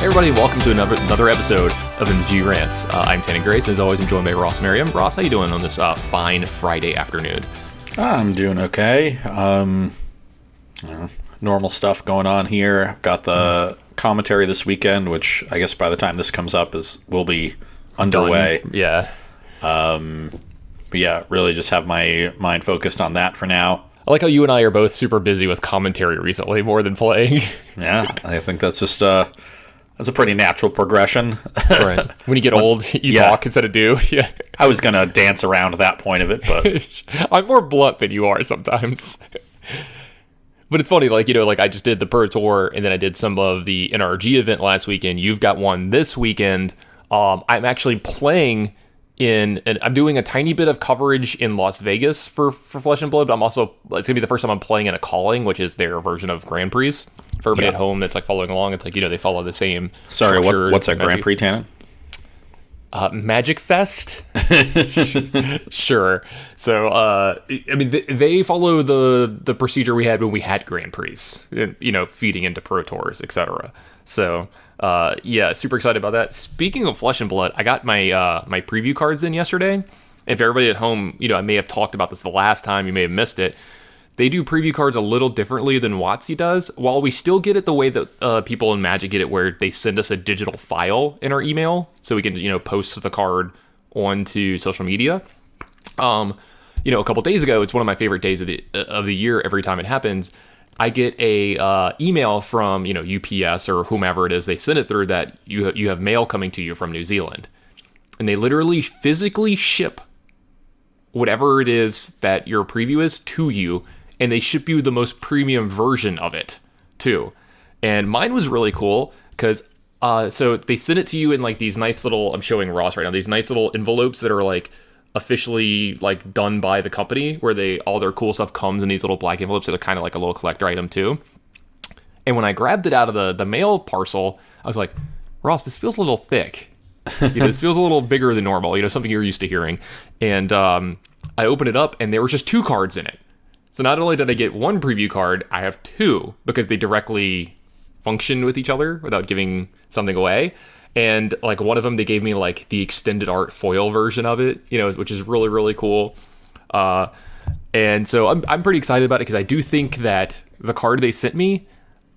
Hey everybody, welcome to another episode of MTG Rants. I'm Tana Grace, as always, I'm joined by Ross Merriam. Ross, how you doing on this fine Friday afternoon? I'm doing okay. Normal stuff going on here. Got the commentary this weekend, which I guess by the time this comes up will be underway. Done. Yeah. But yeah, really just have my mind focused on that for now. I like how you and I are both super busy with commentary recently, more than playing. Yeah, I think that's just that's a pretty natural progression. Right. When you get old, you talk instead of do. Yeah. I was gonna dance around that point of it, but I'm more blunt than you are sometimes. But it's funny, I just did the Pro Tour, and then I did some of the NRG event last weekend. You've got one this weekend. I'm actually playing I'm doing a tiny bit of coverage in Las Vegas for Flesh and Blood, but it's gonna be the first time I'm playing in a calling, which is their version of Grand Prix. For everybody at home that's following along, it's they follow the same. Sorry, what's a Grand Prix, Tana? Magic Fest. Sure. So they follow the procedure we had when we had Grand Prix, feeding into Pro Tours, etc. So super excited about that. Speaking of Flesh and Blood, I got my my preview cards in yesterday. If everybody at home, I may have talked about this the last time, you may have missed it. They do preview cards a little differently than WotC does. While we still get it the way that people in Magic get it, where they send us a digital file in our email so we can post the card onto social media. A couple days ago, it's one of my favorite days of the year. Every time it happens, I get a email from UPS or whomever it is they send it through that you have mail coming to you from New Zealand, and they literally physically ship whatever it is that your preview is to you, and they ship you the most premium version of it too. And mine was really cool because so they send it to you in these nice little — I'm showing Ross right now — these nice little envelopes that are officially done by the company, where all their cool stuff comes in these little black envelopes that are kind of like a little collector item too. And when I grabbed it out of the mail parcel, I was like, Ross, this feels a little thick. This feels a little bigger than normal, something you're used to hearing. And I opened it up and there were just two cards in it. So not only did I get one preview card, I have two, because they directly function with each other without giving something away. And one of them, they gave me the extended art foil version of it, which is really, really cool. And so I'm pretty excited about it, because I do think that the card they sent me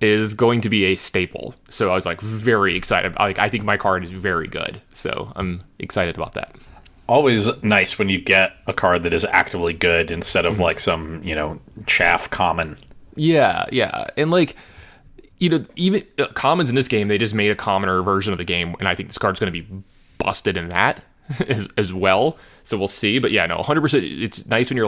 is going to be a staple. So I was very excited. I think my card is very good. So I'm excited about that. Always nice when you get a card that is actively good instead of some, chaff common. Yeah, yeah. And even commons in this game, they just made a commoner version of the game, and I think this card's going to be busted in that as well. So we'll see. But yeah, no, 100%. It's nice when you're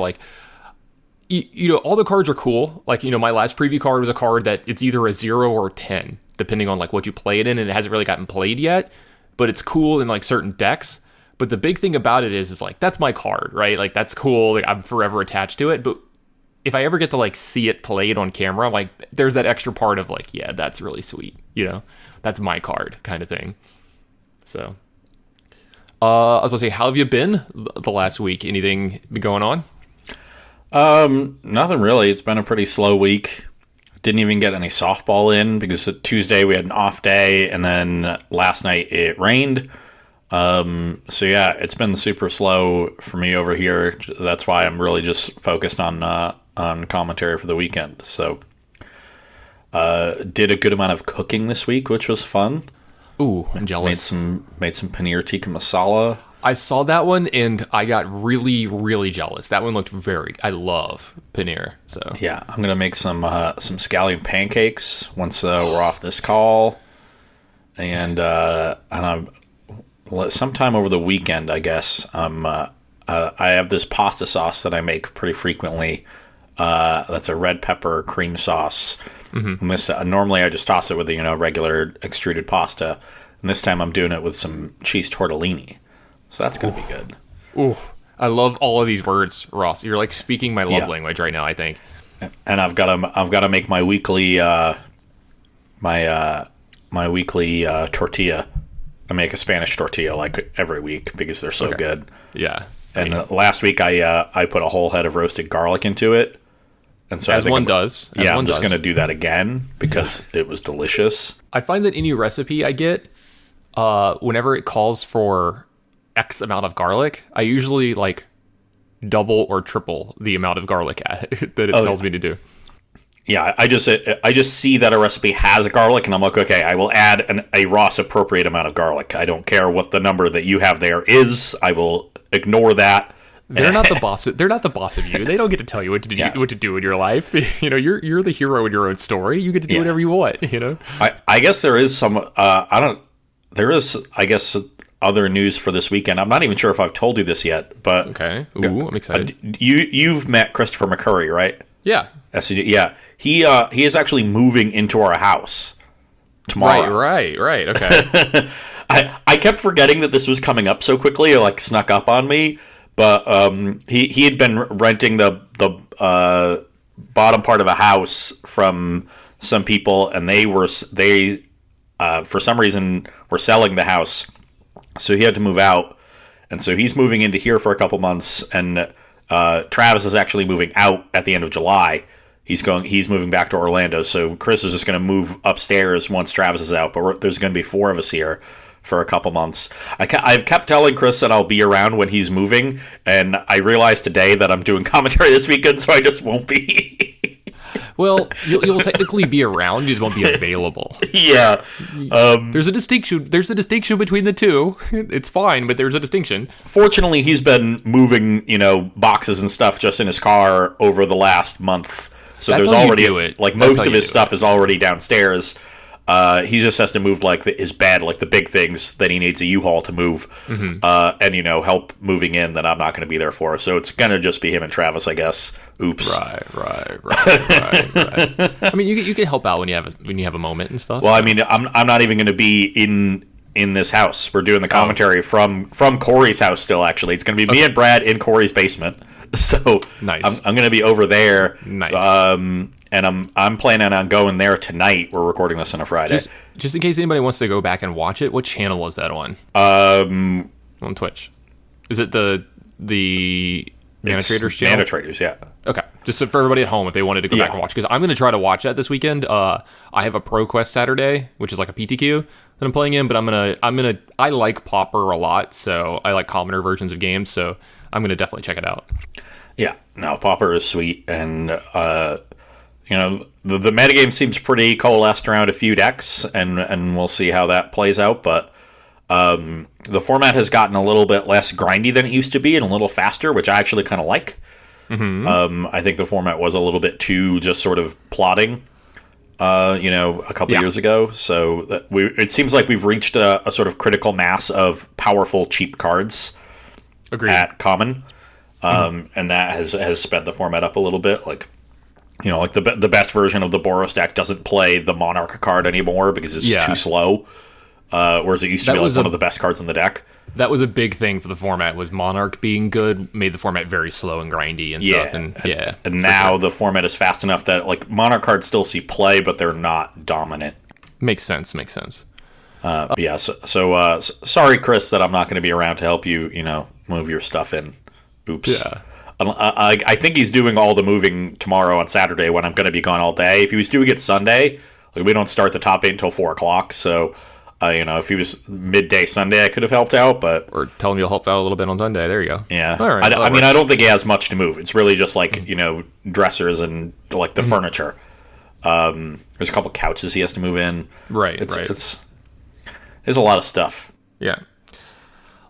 all the cards are cool. My last preview card was a card that it's either a 0 or a 10, depending on what you play it in, and it hasn't really gotten played yet. But it's cool in certain decks. But the big thing about it is that's my card, right? That's cool. I'm forever attached to it. But if I ever get to see it played on camera, there's that extra part of yeah, that's really sweet. That's my card kind of thing. So I was gonna say, how have you been the last week? Anything going on? Nothing really. It's been a pretty slow week. Didn't even get any softball in because Tuesday we had an off day, and then last night it rained. So yeah, it's been super slow for me over here. That's why I'm really just focused on commentary for the weekend. So did a good amount of cooking this week, which was fun. Ooh, I'm jealous. Made some paneer tikka masala. I saw that one and I got really, really jealous. That one looked I love paneer. So yeah, I'm gonna make some scallion pancakes once we're off this call, and I'm — sometime over the weekend, I guess. I have this pasta sauce that I make pretty frequently. That's a red pepper cream sauce. Mm-hmm. And this, normally I just toss it with regular extruded pasta, and this time I'm doing it with some cheese tortellini. So that's going to be good. Ooh, I love all of these words, Ross. You're speaking my love language right now, I think. And I've got to make my weekly tortilla. I make a Spanish tortilla every week because they're so good. Yeah. And last week I put a whole head of roasted garlic into it, And so I'm just going to do that again because it was delicious. I find that any recipe I get, whenever it calls for X amount of garlic, I usually like double or triple the amount of garlic that it tells me to do. Yeah, I just see that a recipe has garlic, and I'm like, okay, I will add a Ross appropriate amount of garlic. I don't care what the number that you have there is. I will ignore that. They're not the boss. They're not the boss of you. They don't get to tell you what to do in your life. You know, you're the hero in your own story. You get to do whatever you want. You know. I guess there is some. I guess other news for this weekend. I'm not even sure if I've told you this yet, but okay. Ooh, I'm excited. You've met Christopher McCurry, right? Yeah. Yeah. He is actually moving into our house tomorrow. Right. Okay. I kept forgetting that this was coming up so quickly. It like snuck up on me. But he had been renting the bottom part of a house from some people, and they for some reason were selling the house, so he had to move out, and so he's moving into here for a couple months, and Travis is actually moving out at the end of July. He's moving back to Orlando, so Chris is just going to move upstairs once Travis is out. But there's going to be four of us here for a couple months. I've kept telling Chris that I'll be around when he's moving, and I realized today that I'm doing commentary this weekend, so I just won't be. Well, you'll technically be around, you just won't be available. Yeah. There's a distinction between the two. It's fine, but there's a distinction. Fortunately, he's been moving, boxes and stuff just in his car over the last month. So that's there's already like most of his stuff is already downstairs. He just has to move like his bed, like the big things that he needs a U-Haul to move, and help moving in that I'm not going to be there for. So it's going to just be him and Travis, I guess. Oops. Right. I mean, you can help out when you have a moment and stuff. Well, so. I mean, I'm not even going to be in this house. We're doing the commentary from Corey's house still. Actually, it's going to be me and Brad in Corey's basement. So nice. I'm going to be over there. Nice. And I'm planning on going there tonight. We're recording this on a Friday. Just in case anybody wants to go back and watch it, what channel was that on? On Twitch. Is it the Manitrators channel? Manitrators, yeah. Okay. Just for everybody at home if they wanted to go back and watch, because I'm going to try to watch that this weekend. I have a Pro Quest Saturday, which is like a PTQ that I'm playing in, but I like Popper a lot, so I like commoner versions of games, so I'm going to definitely check it out. Yeah. No, Popper is sweet, and the metagame seems pretty coalesced around a few decks, and we'll see how that plays out. But the format has gotten a little bit less grindy than it used to be and a little faster, which I actually kind of like. Mm-hmm. I think the format was a little bit too just sort of plotting, a couple years ago. So it seems like we've reached a sort of critical mass of powerful, cheap cards. Agreed. At common. And that has sped the format up a little bit, like... like the best version of the Boros deck doesn't play the Monarch card anymore because it's too slow. Whereas it used to be like one of the best cards in the deck. That was a big thing for the format, was Monarch being good made the format very slow and grindy and stuff. And now the format is fast enough that like Monarch cards still see play, but they're not dominant. Makes sense. So sorry, Chris, that I'm not going to be around to help you, move your stuff in. Oops. Yeah. I think he's doing all the moving tomorrow on Saturday when I'm going to be gone all day. If he was doing it Sunday, like we don't start the top 8 until 4 o'clock. So, if he was midday Sunday, I could have helped out. Or tell him you'll help out a little bit on Sunday. There you go. Yeah. All right. I mean, I don't think he has much to move. It's really just like, dressers and like the furniture. There's a couple couches he has to move in. Right. There's a lot of stuff. Yeah.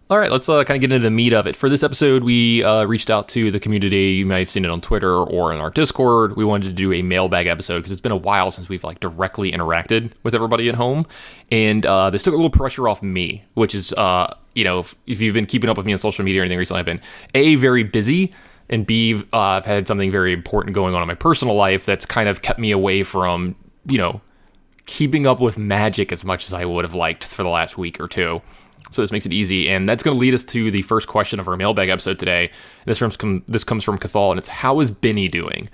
All right, let's kind of get into the meat of it. For this episode, we reached out to the community. You may have seen it on Twitter or in our Discord. We wanted to do a mailbag episode because it's been a while since we've directly interacted with everybody at home. And this took a little pressure off me, which is, if you've been keeping up with me on social media or anything recently, I've been A, very busy, and B, I've had something very important going on in my personal life that's kind of kept me away from, keeping up with Magic as much as I would have liked for the last week or two. So this makes it easy, and that's going to lead us to the first question of our mailbag episode today. This comes from Cathal, and it's, how is Benny doing?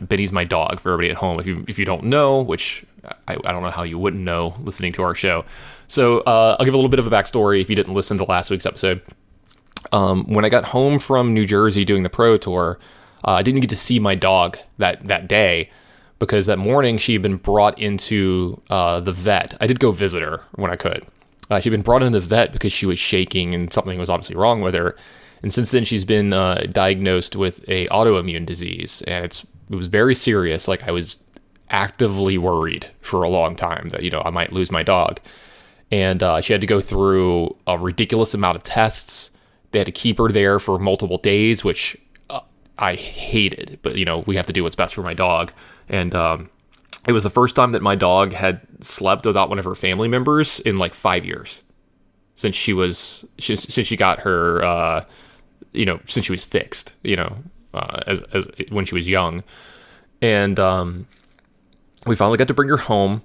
Benny's my dog, for everybody at home. If you don't know, which I don't know how you wouldn't know listening to our show. So I'll give a little bit of a backstory if you didn't listen to last week's episode. When I got home from New Jersey doing the Pro Tour, I didn't get to see my dog that day because that morning she had been brought into the vet. I did go visit her when I could. She'd been brought into the vet because she was shaking and something was obviously wrong with her. And since then, she's been diagnosed with an autoimmune disease, and it was very serious. Like, I was actively worried for a long time that, you know, I might lose my dog. And she had to go through a ridiculous amount of tests. They had to keep her there for multiple days, which I hated. But, you know, we have to do what's best for my dog. And it was the first time that my dog had slept without one of her family members in like 5 years since she got her, you know, since she was fixed, you know, as when she was young. And we finally got to bring her home.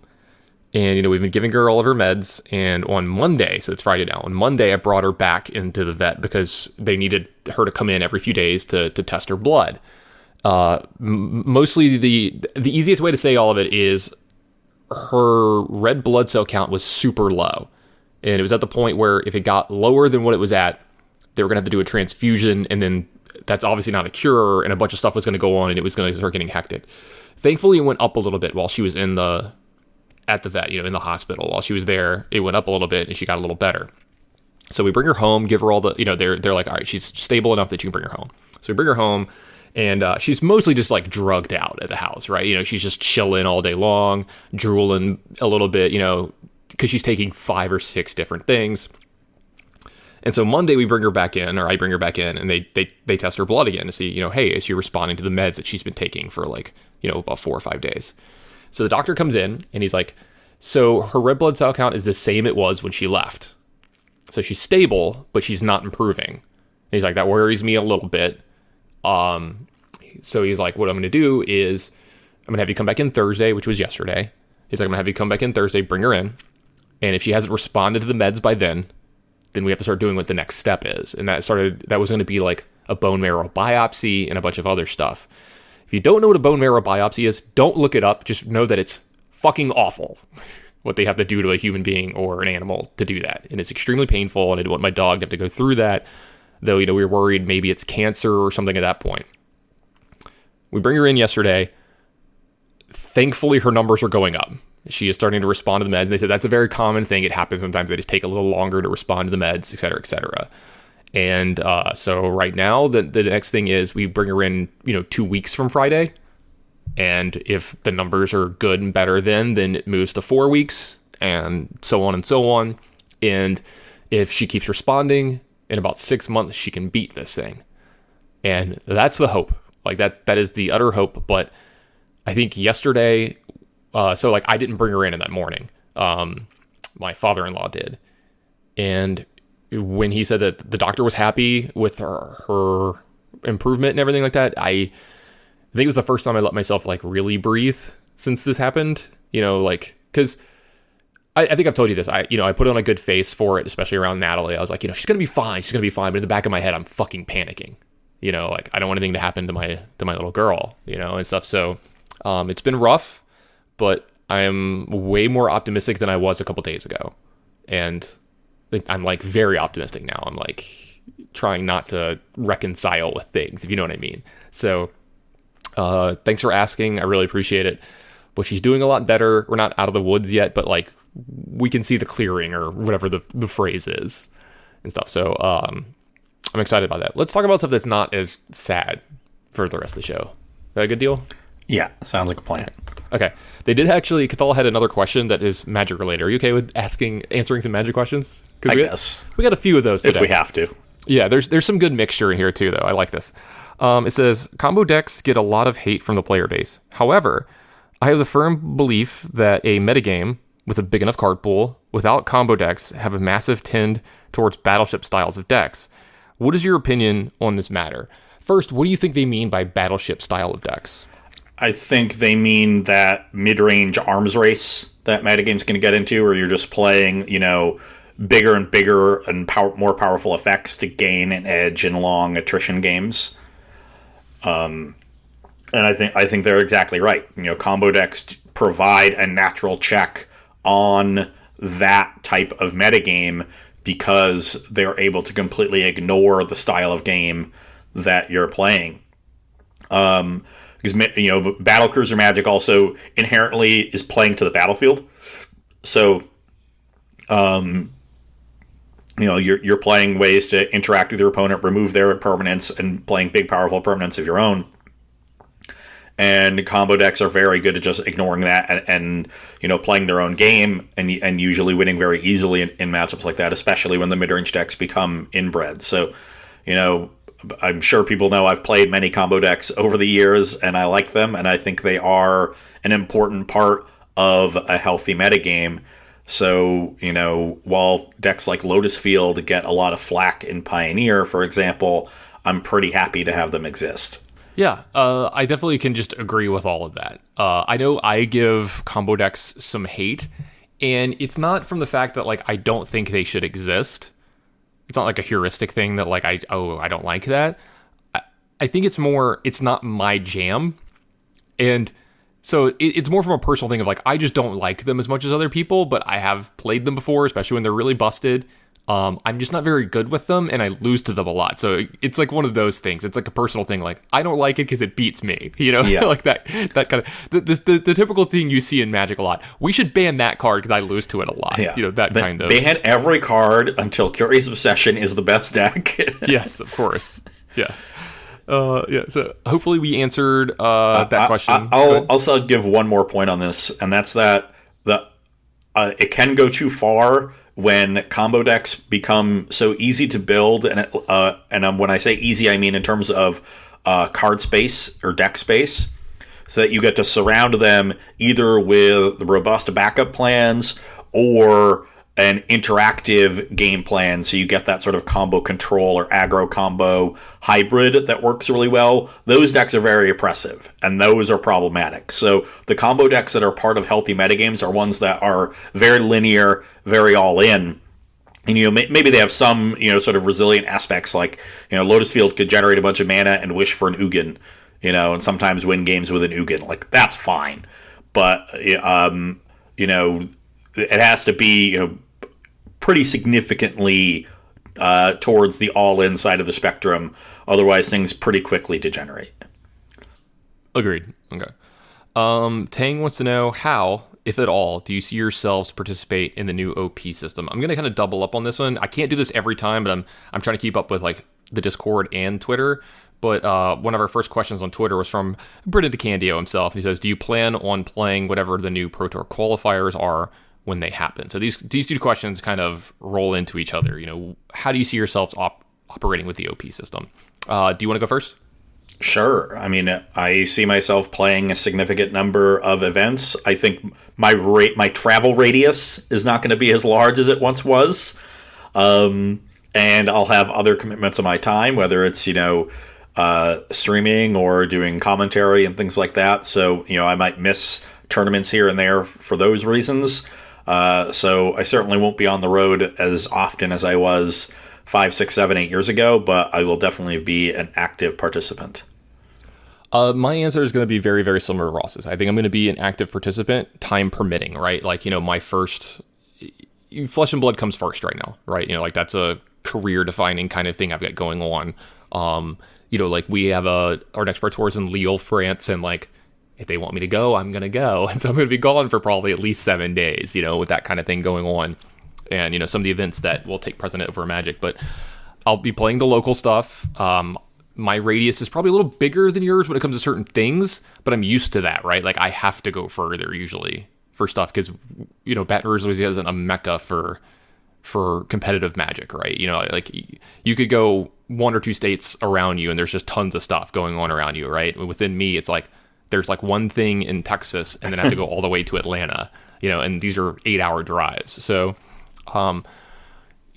And, you know, we've been giving her all of her meds. And on Monday, so it's Friday now, on Monday, I brought her back into the vet because they needed her to come in every few days to test her blood. Mostly the easiest way to say all of it is her red blood cell count was super low. And it was at the point where if it got lower than what it was at, they were going to have to do a transfusion. And then that's obviously not a cure. And a bunch of stuff was going to go on and it was going to start getting hectic. Thankfully, it went up a little bit while she was at the vet, you know, in the hospital. While she was there, it went up a little bit and she got a little better. So we bring her home, give her all the, you know, they're like, all right, she's stable enough that you can bring her home. So we bring her home and she's mostly just like drugged out at the house, right? You know, she's just chilling all day long, drooling a little bit, you know, because she's taking 5 or 6 different things. And so Monday we bring her back in, or I bring her back in, and they test her blood again to see, you know, hey, is she responding to the meds that she's been taking for like, you know, about 4 or 5 days? So the doctor comes in and he's like, so her red blood cell count is the same it was when she left. So she's stable, but she's not improving. And he's like, that worries me a little bit. So he's like, what I'm going to do is I'm going to have you come back in Thursday, which was yesterday. He's like, I'm going to have you come back in Thursday, bring her in. And if she hasn't responded to the meds by then we have to start doing what the next step is. And that was going to be like a bone marrow biopsy and a bunch of other stuff. If you don't know what a bone marrow biopsy is, don't look it up. Just know that it's fucking awful what they have to do to a human being or an animal to do that. And it's extremely painful, and I didn't want my dog to have to go through that, though, you know, we were worried maybe it's cancer or something at that point. We bring her in yesterday. Thankfully, her numbers are going up. She is starting to respond to the meds. They said that's a very common thing. It happens sometimes. They just take a little longer to respond to the meds, et cetera, et cetera. And so right now, the next thing is we bring her in, you know, 2 weeks from Friday. And if the numbers are good and better then it moves to 4 weeks and so on and so on. And if she keeps responding, in about 6 months, she can beat this thing. And that's the hope. Like, that is the utter hope. But I think yesterday, so like I didn't bring her in that morning. My father-in-law did. And when he said that the doctor was happy with her improvement and everything like that, I think it was the first time I let myself like really breathe since this happened, you know, like, because I think I've told you this. I, you know, I put on a good face for it, especially around Natalie. I was like, you know, she's going to be fine. She's going to be fine. But in the back of my head, I'm fucking panicking, you know, like I don't want anything to happen to my little girl, you know, and stuff. So it's been rough, but I am way more optimistic than I was a couple days ago. And I'm like very optimistic now. I'm like trying not to reconcile with things, if you know what I mean. So thanks for asking. I really appreciate it. But she's doing a lot better. We're not out of the woods yet, but like we can see the clearing or whatever the phrase is and stuff. So I'm excited about that. Let's talk about stuff that's not as sad for the rest of the show. Is that a good deal? Yeah, sounds like a plan. Okay. They did actually, Cathal had another question that is magic related. Are you okay with answering some magic questions? I guess. We got a few of those today. If we have to. Yeah, there's some good mixture in here too, though. I like this. It says, combo decks get a lot of hate from the player base. However, I have the firm belief that a metagame with a big enough card pool without combo decks have a massive tend towards battleship styles of decks. What is your opinion on this matter? First, what do you think they mean by battleship style of decks? I think they mean that mid-range arms race that metagame's going to get into, where you're just playing, you know, bigger and bigger and more powerful effects to gain an edge in long attrition games. And I think they're exactly right. You know, combo decks provide a natural check on that type of metagame because they're able to completely ignore the style of game that you're playing. Because, you know, Battlecruiser Magic also inherently is playing to the battlefield. So, you know, you're playing ways to interact with your opponent, remove their permanence, and playing big, powerful permanence of your own. And combo decks are very good at just ignoring that and you know, playing their own game and usually winning very easily in matchups like that, especially when the mid-range decks become inbred. So, you know, I'm sure people know I've played many combo decks over the years and I like them, and I think they are an important part of a healthy metagame. So, you know, while decks like Lotus Field get a lot of flack in Pioneer, for example, I'm pretty happy to have them exist. Yeah, I definitely can just agree with all of that. I know I give combo decks some hate, and it's not from the fact that, like, I don't think they should exist. It's not like a heuristic thing that, like, I don't like that. I think it's more, it's not my jam. And so it's more from a personal thing of, like, I just don't like them as much as other people, but I have played them before, especially when they're really busted. I'm just not very good with them, and I lose to them a lot. So it's like one of those things. It's like a personal thing. Like, I don't like it because it beats me, you know, yeah. Like that kind of the typical thing you see in Magic a lot. We should ban that card because I lose to it a lot. Yeah. You know, that kind of. Ban every card until Curious Obsession is the best deck. Yes, of course. Yeah. Yeah. So hopefully we answered that question. I'll also give one more point on this, and that's that it can go too far when combo decks become so easy to build, and when I say easy, I mean in terms of card space or deck space, so that you get to surround them either with robust backup plans or an interactive game plan, so you get that sort of combo control or aggro combo hybrid that works really well. Those decks are very oppressive, and those are problematic. So the combo decks that are part of healthy metagames are ones that are very linear, very all in, and you know, maybe they have some, you know, sort of resilient aspects, like, you know, Lotus Field could generate a bunch of mana and wish for an Ugin, you know, and sometimes win games with an Ugin. Like, that's fine, but you know, it has to be, you know, pretty significantly towards the all-in side of the spectrum. Otherwise, things pretty quickly degenerate. Agreed. Okay. Tang wants to know how, if at all, do you see yourselves participate in the new OP system? I'm going to kind of double up on this one. I can't do this every time, but I'm trying to keep up with, like, the Discord and Twitter. But one of our first questions on Twitter was from Brendan DeCandio himself. He says, do you plan on playing whatever the new Pro Tour qualifiers are when they happen? So these two questions kind of roll into each other. You know, how do you see yourselves operating with the OP system? Do you want to go first? Sure. I mean, I see myself playing a significant number of events. I think my travel radius is not going to be as large as it once was. And I'll have other commitments of my time, whether it's, you know, streaming or doing commentary and things like that. So, you know, I might miss tournaments here and there for those reasons. So I certainly won't be on the road as often as I was 5, 6, 7, 8 years ago, but I will definitely be an active participant. My answer is going to be very, very similar to Ross's. I think I'm going to be an active participant, time permitting, right? Like, you know, my first Flesh and Blood comes first right now, right? You know, like, that's a career defining kind of thing I've got going on. You know, like, we have our next pro tour is in Lille, France, and, like, if they want me to go, I'm going to go. And so I'm going to be gone for probably at least 7 days, you know, with that kind of thing going on. And, you know, some of the events that will take precedent over Magic. But I'll be playing the local stuff. My radius is probably a little bigger than yours when it comes to certain things. But I'm used to that, right? Like, I have to go further usually for stuff because, you know, Baton Rouge, Louisiana isn't a mecca for competitive Magic, right? You know, like, you could go 1 or 2 states around you and there's just tons of stuff going on around you, right? Within me, it's like, there's like one thing in Texas and then I have to go all the way to Atlanta, you know, and these are 8-hour drives. So,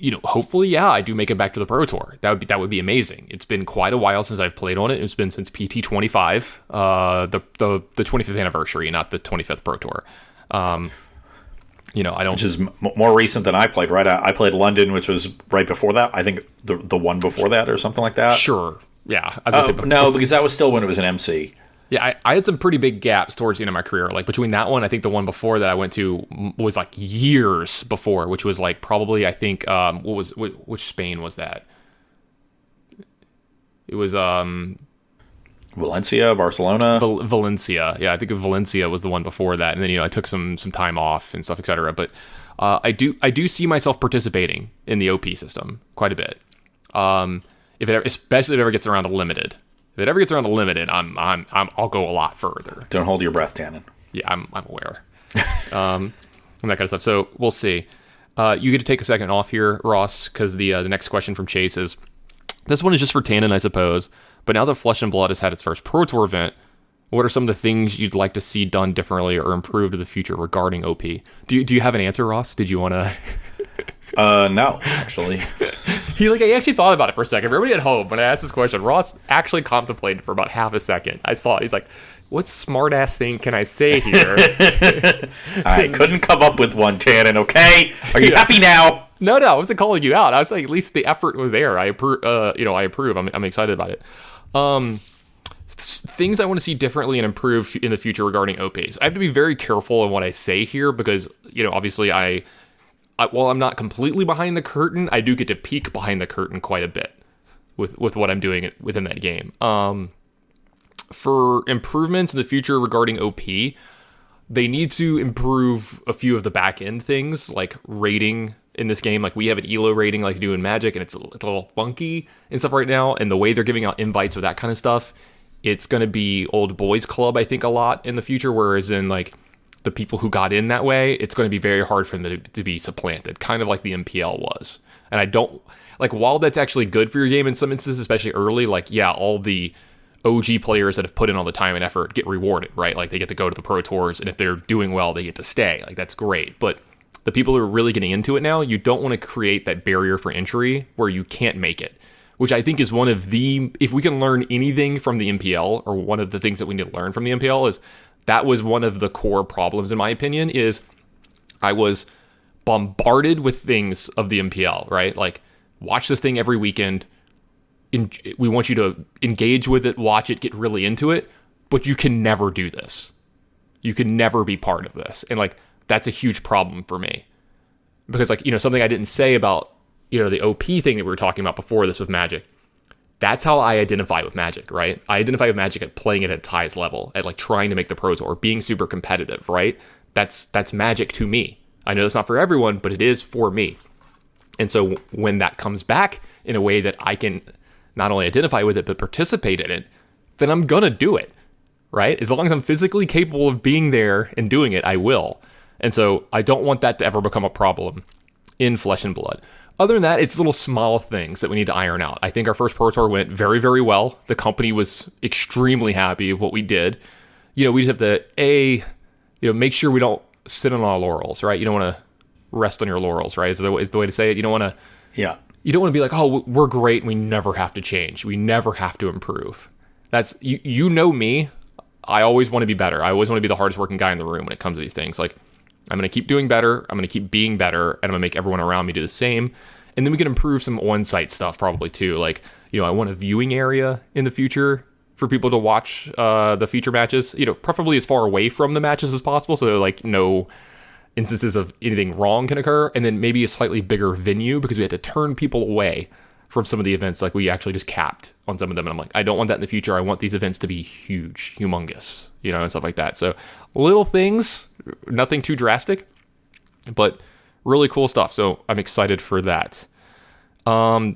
you know, hopefully, yeah, I do make it back to the Pro Tour. That would be amazing. It's been quite a while since I've played on it. It's been since PT 25, the 25th anniversary, not the 25th Pro Tour. You know, I don't. Which is more recent than I played, right? I played London, which was right before that. I think the one before that or something like that. Sure. Yeah. As I said, no, because that was still when it was an MC. Yeah, I had some pretty big gaps towards the end of my career. Like, between that one, I think the one before that I went to was like years before, which was like probably, I think, which Spain was that? It was Valencia, Barcelona. Valencia. Yeah, I think Valencia was the one before that. And then, I took some time off and stuff, et cetera. But I do see myself participating in the OP system quite a bit. Especially if it ever gets around to limited. If it ever gets around to limited, I'll go a lot further. Don't hold your breath, Tannen. Yeah, I'm aware. And that kind of stuff. So we'll see. You get to take a second off here, Ross, because the next question from Chase is, this one is just for Tannen, I suppose. But now that Flesh and Blood has had its first Pro Tour event, what are some of the things you'd like to see done differently or improved in the future regarding OP? Do you have an answer, Ross? Did you want to? No, actually. He actually thought about it for a second. Everybody at home, when I asked this question, Ross actually contemplated for about half a second. I saw it. He's like, what smart-ass thing can I say here? I couldn't come up with one, Tannen, okay? Are you happy now? No, I wasn't calling you out. I was like, at least the effort was there. I approve. I'm excited about it. Things I want to see differently and improve in the future regarding OPs. I have to be very careful in what I say here because, obviously while I'm not completely behind the curtain, I do get to peek behind the curtain quite a bit with what I'm doing within that game. For improvements in the future regarding OP, they need to improve a few of the back end things like rating. In this game, like we have an ELO rating like you do in Magic, and it's a little funky and stuff right now. And the way they're giving out invites with that kind of stuff, it's going to be old boys club, I think, a lot in the future. Whereas in like the people who got in that way, it's going to be very hard for them to be supplanted, kind of like the MPL was. And I don't like, while that's actually good for your game in some instances, especially early, like, yeah, all the OG players that have put in all the time and effort get rewarded, right? Like they get to go to the Pro Tours, and if they're doing well, they get to stay. Like that's great, but the people who are really getting into it now, you don't want to create that barrier for entry where you can't make it, which I think is one of the, if we can learn anything from the MPL, or one of the things that we need to learn from the MPL is that was one of the core problems, in my opinion, is I was bombarded with things of the MPL, right? Like watch this thing every weekend. We want you to engage with it, watch it, get really into it, but you can never do this. You can never be part of this. And like, that's a huge problem for me because something I didn't say about, the OP thing that we were talking about before this with Magic, that's how I identify with Magic, right? I identify with Magic at playing it at its highest level, at like trying to make the Pro Tour, being super competitive, right? That's Magic to me. I know that's not for everyone, but it is for me. And so when that comes back in a way that I can not only identify with it, but participate in it, then I'm going to do it, right? As long as I'm physically capable of being there and doing it, I will. And so I don't want that to ever become a problem in Flesh and Blood. Other than that, it's little small things that we need to iron out. I think our first Pro Tour went very, very well. The company was extremely happy with what we did. We just have to, make sure we don't sit on our laurels, right? You don't want to rest on your laurels, right? Is the way to say it. You don't want to, you don't want to be like, oh, we're great. We never have to change. We never have to improve. That's, me. I always want to be better. I always want to be the hardest working guy in the room when it comes to these things. Like, I'm going to keep doing better. I'm going to keep being better. And I'm going to make everyone around me do the same. And then we can improve some on-site stuff probably too. Like, I want a viewing area in the future for people to watch the feature matches, preferably as far away from the matches as possible. So that, like, no instances of anything wrong can occur. And then maybe a slightly bigger venue because we had to turn people away from some of the events. Like we actually just capped on some of them. And I'm like, I don't want that in the future. I want these events to be huge, humongous, and stuff like that. So little things, nothing too drastic, but really cool stuff. So I'm excited for that.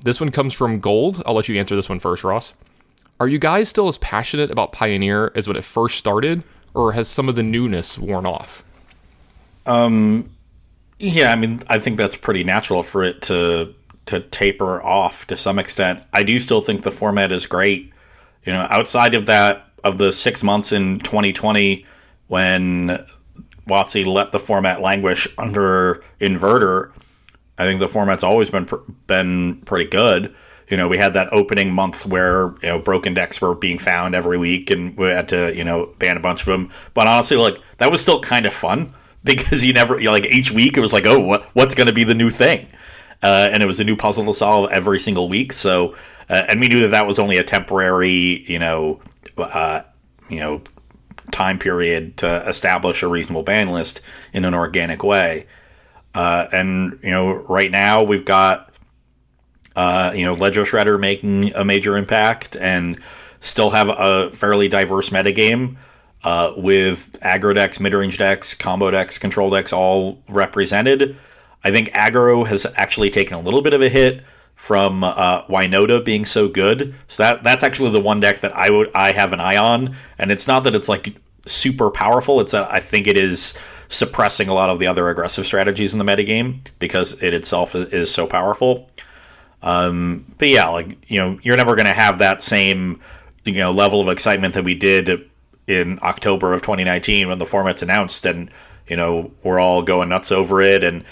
This one comes from Gold. I'll let you answer this one first, Ross. Are you guys still as passionate about Pioneer as when it first started, or has some of the newness worn off? I think that's pretty natural for it to taper off to some extent. I do still think the format is great. Outside of that, of the 6 months in 2020 when WotC let the format languish under Inverter, I think the format's always been pretty good. We had that opening month where broken decks were being found every week, and we had to ban a bunch of them. But honestly, like that was still kind of fun because each week it was like, oh, what's going to be the new thing, and it was a new puzzle to solve every single week. So, and we knew that was only a temporary, time period to establish a reasonable ban list in an organic way. Right now we've got Ledger Shredder making a major impact, and still have a fairly diverse metagame with aggro decks, mid-range decks, combo decks, control decks all represented. I think aggro has actually taken a little bit of a hit from Winota being so good. So that's actually the one deck that I have an eye on. And it's not that it's like super powerful. It's that I think it is suppressing a lot of the other aggressive strategies in the metagame because it itself is so powerful. But yeah, like, you know, you're never going to have that same, you know, level of excitement that we did in October of 2019 when the format's announced and, you know, we're all going nuts over it. And,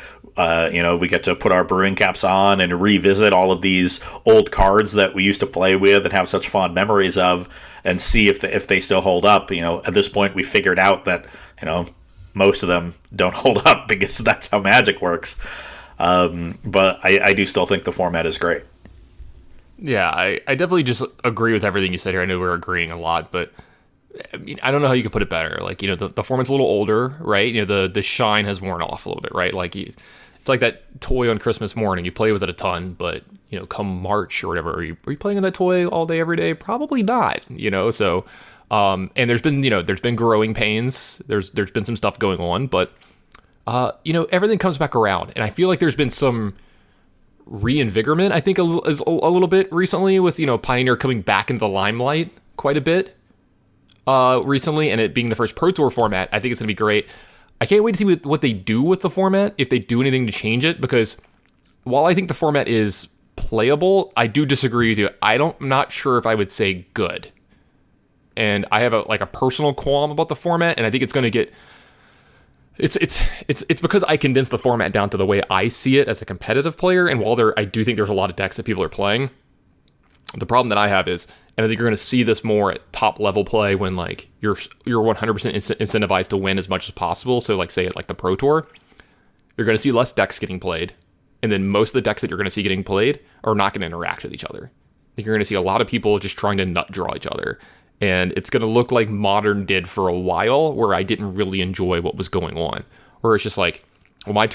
you know, we get to put our brewing caps on and revisit all of these old cards that we used to play with and have such fond memories of and see if they still hold up. You know, at this point, we figured out that, you know, most of them don't hold up because that's how Magic works. But I do still think the format is great. Yeah, I definitely just agree with everything you said here. I know we're agreeing a lot, but I mean, I don't know how you could put it better. Like, you know, the format's a little older, right? You know, the shine has worn off a little bit, right? Like, it's like that toy on Christmas morning. You play with it a ton, but, you know, come March or whatever, are you playing on that toy all day, every day? Probably not, you know? So, and there's been, you know, growing pains. There's been some stuff going on, but, you know, everything comes back around. And I feel like there's been some reinvigorment, I think, a little bit recently with, you know, Pioneer coming back into the limelight quite a bit recently, and it being the first Pro Tour format. I think it's going to be great. I can't wait to see what they do with the format, if they do anything to change it, because while I think the format is playable, I do disagree with you. I'm not sure if I would say good. And I have a personal qualm about the format, and I think it's going to get... It's because I condensed the format down to the way I see it as a competitive player, and while I do think there's a lot of decks that people are playing, the problem that I have is, and I think you're going to see this more at top level play when like you're 100% incentivized to win as much as possible. So like say at like the Pro Tour, you're going to see less decks getting played, and then most of the decks that you're going to see getting played are not going to interact with each other. I think you're going to see a lot of people just trying to nut draw each other. And it's going to look like Modern did for a while, where I didn't really enjoy what was going on. Or it's just like, well, my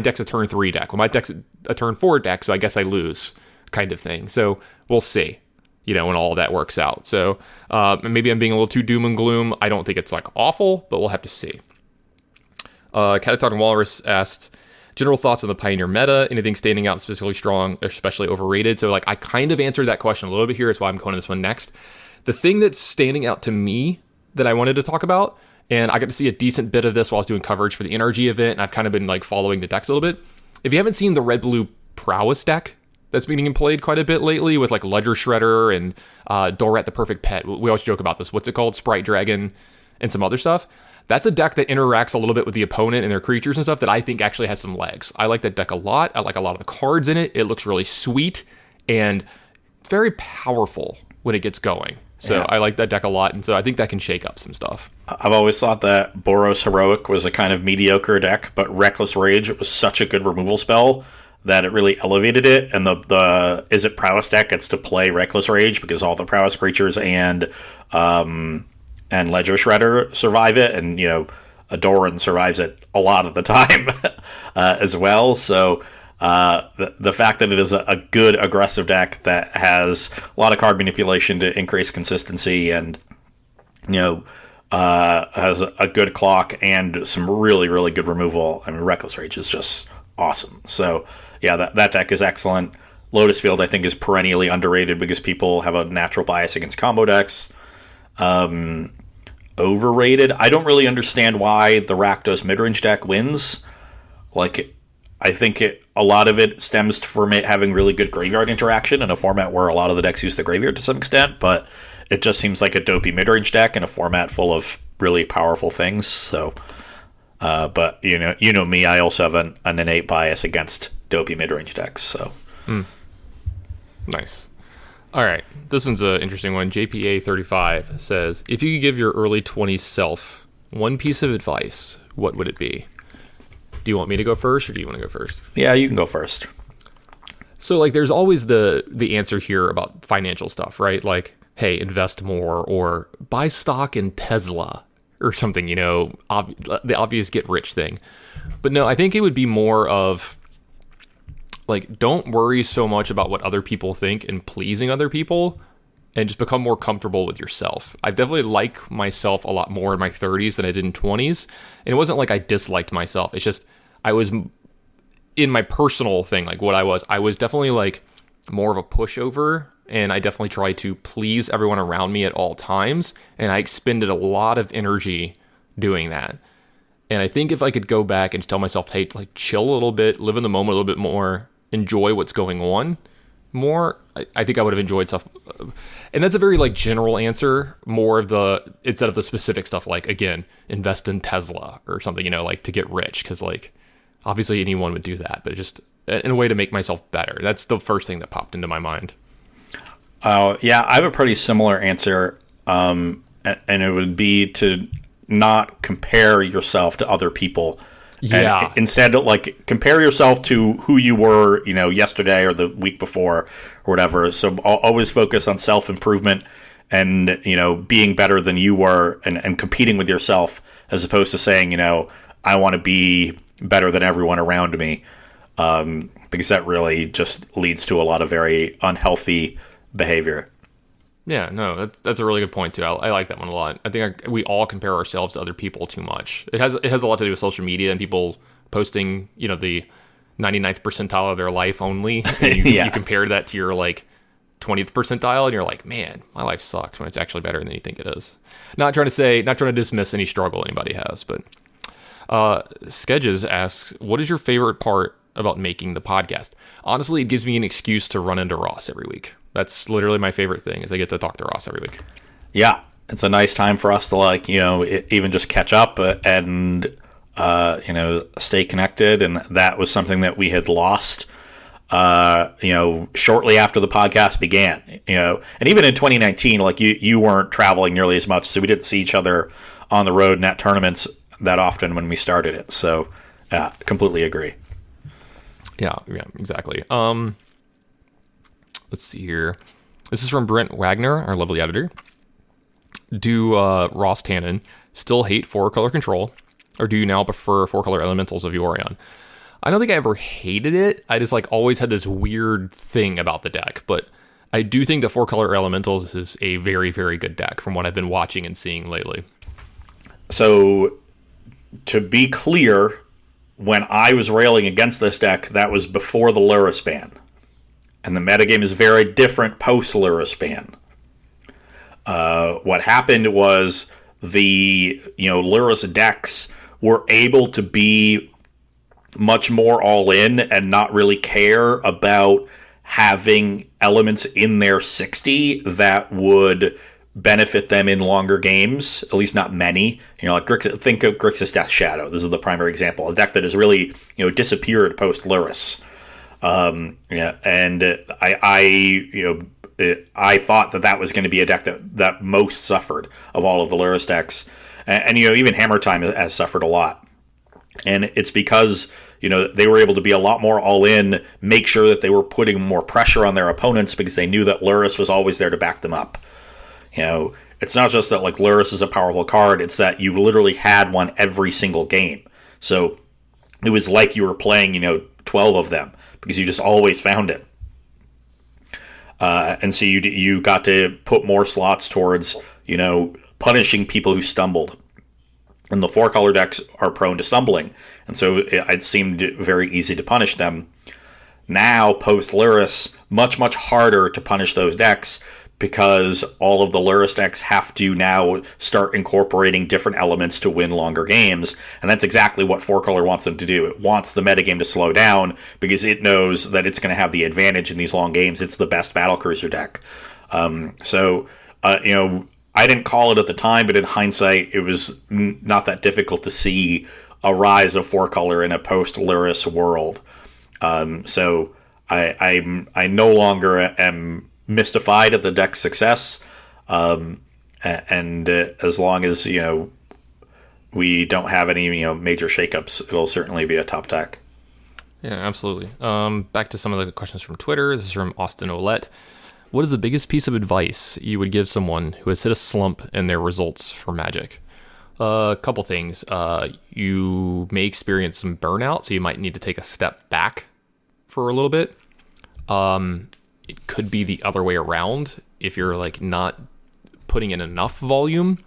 deck's a turn 3 deck. Well, my deck's a turn 4 deck, so I guess I lose, kind of thing. So we'll see, you know, when all that works out. So maybe I'm being a little too doom and gloom. I don't think it's like awful, but we'll have to see. Catatonic Walrus asked, general thoughts on the Pioneer meta, anything standing out specifically strong, especially overrated? So like I kind of answered that question a little bit here. That's why I'm going to this one next. The thing that's standing out to me that I wanted to talk about, and I got to see a decent bit of this while I was doing coverage for the NRG event, and I've kind of been like following the decks a little bit. If you haven't seen the red-blue prowess deck that's being played quite a bit lately with like Ledger Shredder and Dorat the Perfect Pet, we always joke about this. What's it called? Sprite Dragon and some other stuff. That's a deck that interacts a little bit with the opponent and their creatures and stuff that I think actually has some legs. I like that deck a lot. I like a lot of the cards in it. It looks really sweet, and it's very powerful when it gets going. So yeah. I like that deck a lot, and so I think that can shake up some stuff. I've always thought that Boros Heroic was a kind of mediocre deck, but Reckless Rage was such a good removal spell that it really elevated it, and the Is It Prowess deck gets to play Reckless Rage because all the Prowess creatures and Ledger Shredder survive it, and, you know, Adoran survives it a lot of the time as well, so... the fact that it is a good aggressive deck that has a lot of card manipulation to increase consistency and, you know, has a good clock and some really, really good removal. I mean, Reckless Rage is just awesome. So, yeah, that deck is excellent. Lotus Field, I think, is perennially underrated because people have a natural bias against combo decks. Overrated. I don't really understand why the Rakdos midrange deck wins. Like, I think a lot of it stems from it having really good graveyard interaction in a format where a lot of the decks use the graveyard to some extent, but it just seems like a dopey midrange deck in a format full of really powerful things. So, but you know me, I also have an innate bias against dopey midrange decks. So, Nice. All right, this one's an interesting one. JPA35 says, if you could give your early 20s self one piece of advice, what would it be? Do you want me to go first, or do you want to go first? Yeah, you can go first. So, like, there's always the answer here about financial stuff, right? Like, hey, invest more, or buy stock in Tesla, or something, you know, the obvious get-rich thing. But no, I think it would be more of, like, don't worry so much about what other people think and pleasing other people. and just become more comfortable with yourself. I definitely like myself a lot more in my 30s than I did in 20s. And it wasn't like I disliked myself. It's just I was in my personal thing, like what I was definitely like more of a pushover, and I definitely tried to please everyone around me at all times. And I expended a lot of energy doing that. And I think if I could go back and tell myself, hey, like chill a little bit, live in the moment a little bit more, enjoy what's going on more, I think I would have enjoyed stuff. And that's a very like general answer, more of the, instead of the specific stuff, like again, invest in Tesla or something, you know, like to get rich. Cause like, obviously anyone would do that, but just in a way to make myself better. That's the first thing that popped into my mind. Yeah, I have a pretty similar answer. And it would be to not compare yourself to other people. Yeah. And instead, like, compare yourself to who you were, you know, yesterday or the week before or whatever. So always focus on self-improvement and, you know, being better than you were and competing with yourself, as opposed to saying, you know, I want to be better than everyone around me. Because that really just leads to a lot of very unhealthy behavior. Yeah, no, that's a really good point too. I like that one a lot. I think we all compare ourselves to other people too much. It has a lot to do with social media and people posting, you know, the 99th percentile of their life only. And you, yeah. You compare that to your like 20th percentile, and you're like, man, my life sucks, when it's actually better than you think it is. Not trying to dismiss any struggle anybody has, but Skedges asks, what is your favorite part about making the podcast? Honestly, it gives me an excuse to run into Ross every week. That's literally my favorite thing, is I get to talk to Ross every week. Yeah, it's a nice time for us to, like, you know, even just catch up and, you know, stay connected. And that was something that we had lost, you know, shortly after the podcast began, you know. And even in 2019, like, you weren't traveling nearly as much, so we didn't see each other on the road and at tournaments that often when we started it. So, yeah, completely agree. Yeah, exactly. Let's see here. This is from Brent Wagner, our lovely editor. Do Ross Tannen still hate four-color control, or do you now prefer four-color elementals of Yorion? I don't think I ever hated it. I just like always had this weird thing about the deck, but I do think the four-color elementals is a very, very good deck from what I've been watching and seeing lately. So, to be clear, when I was railing against this deck, that was before the Lurrus ban. And the metagame is very different post-Lurrus ban. What happened was the, you know, Lurrus decks were able to be much more all-in and not really care about having elements in their 60 that would benefit them in longer games, at least not many. You know, like think of Grixis Death Shadow. This is the primary example. A deck that has really, you know, disappeared post-Lurrus. Yeah, and I thought that was going to be a deck that most suffered of all of the Lurrus decks, and you know, even Hammer Time has suffered a lot, and it's because, you know, they were able to be a lot more all in, make sure that they were putting more pressure on their opponents because they knew that Lurrus was always there to back them up. You know, it's not just that like Lurrus is a powerful card; it's that you literally had one every single game, so it was like you were playing, you know, 12 of them, because you just always found it. And so you got to put more slots towards, you know, punishing people who stumbled. And the four-color decks are prone to stumbling, and so it seemed very easy to punish them. Now, post-Lurrus, much, much harder to punish those decks, because all of the Lurrus decks have to now start incorporating different elements to win longer games. And that's exactly what Four Color wants them to do. It wants the metagame to slow down because it knows that it's going to have the advantage in these long games. It's the best Battlecruiser deck. You know, I didn't call it at the time, but in hindsight, it was not that difficult to see a rise of Four Color in a post-Lurrus world. So I no longer am mystified at the deck's success, and as long as, you know, we don't have any, you know, major shakeups, it'll certainly be a top deck. Yeah, absolutely. Back to some of the questions from Twitter. This is from Austin Olette. What is the biggest piece of advice you would give someone who has hit a slump in their results for Magic? A couple things. You may experience some burnout, so you might need to take a step back for a little bit. It could be the other way around. if you're like not putting in enough volume,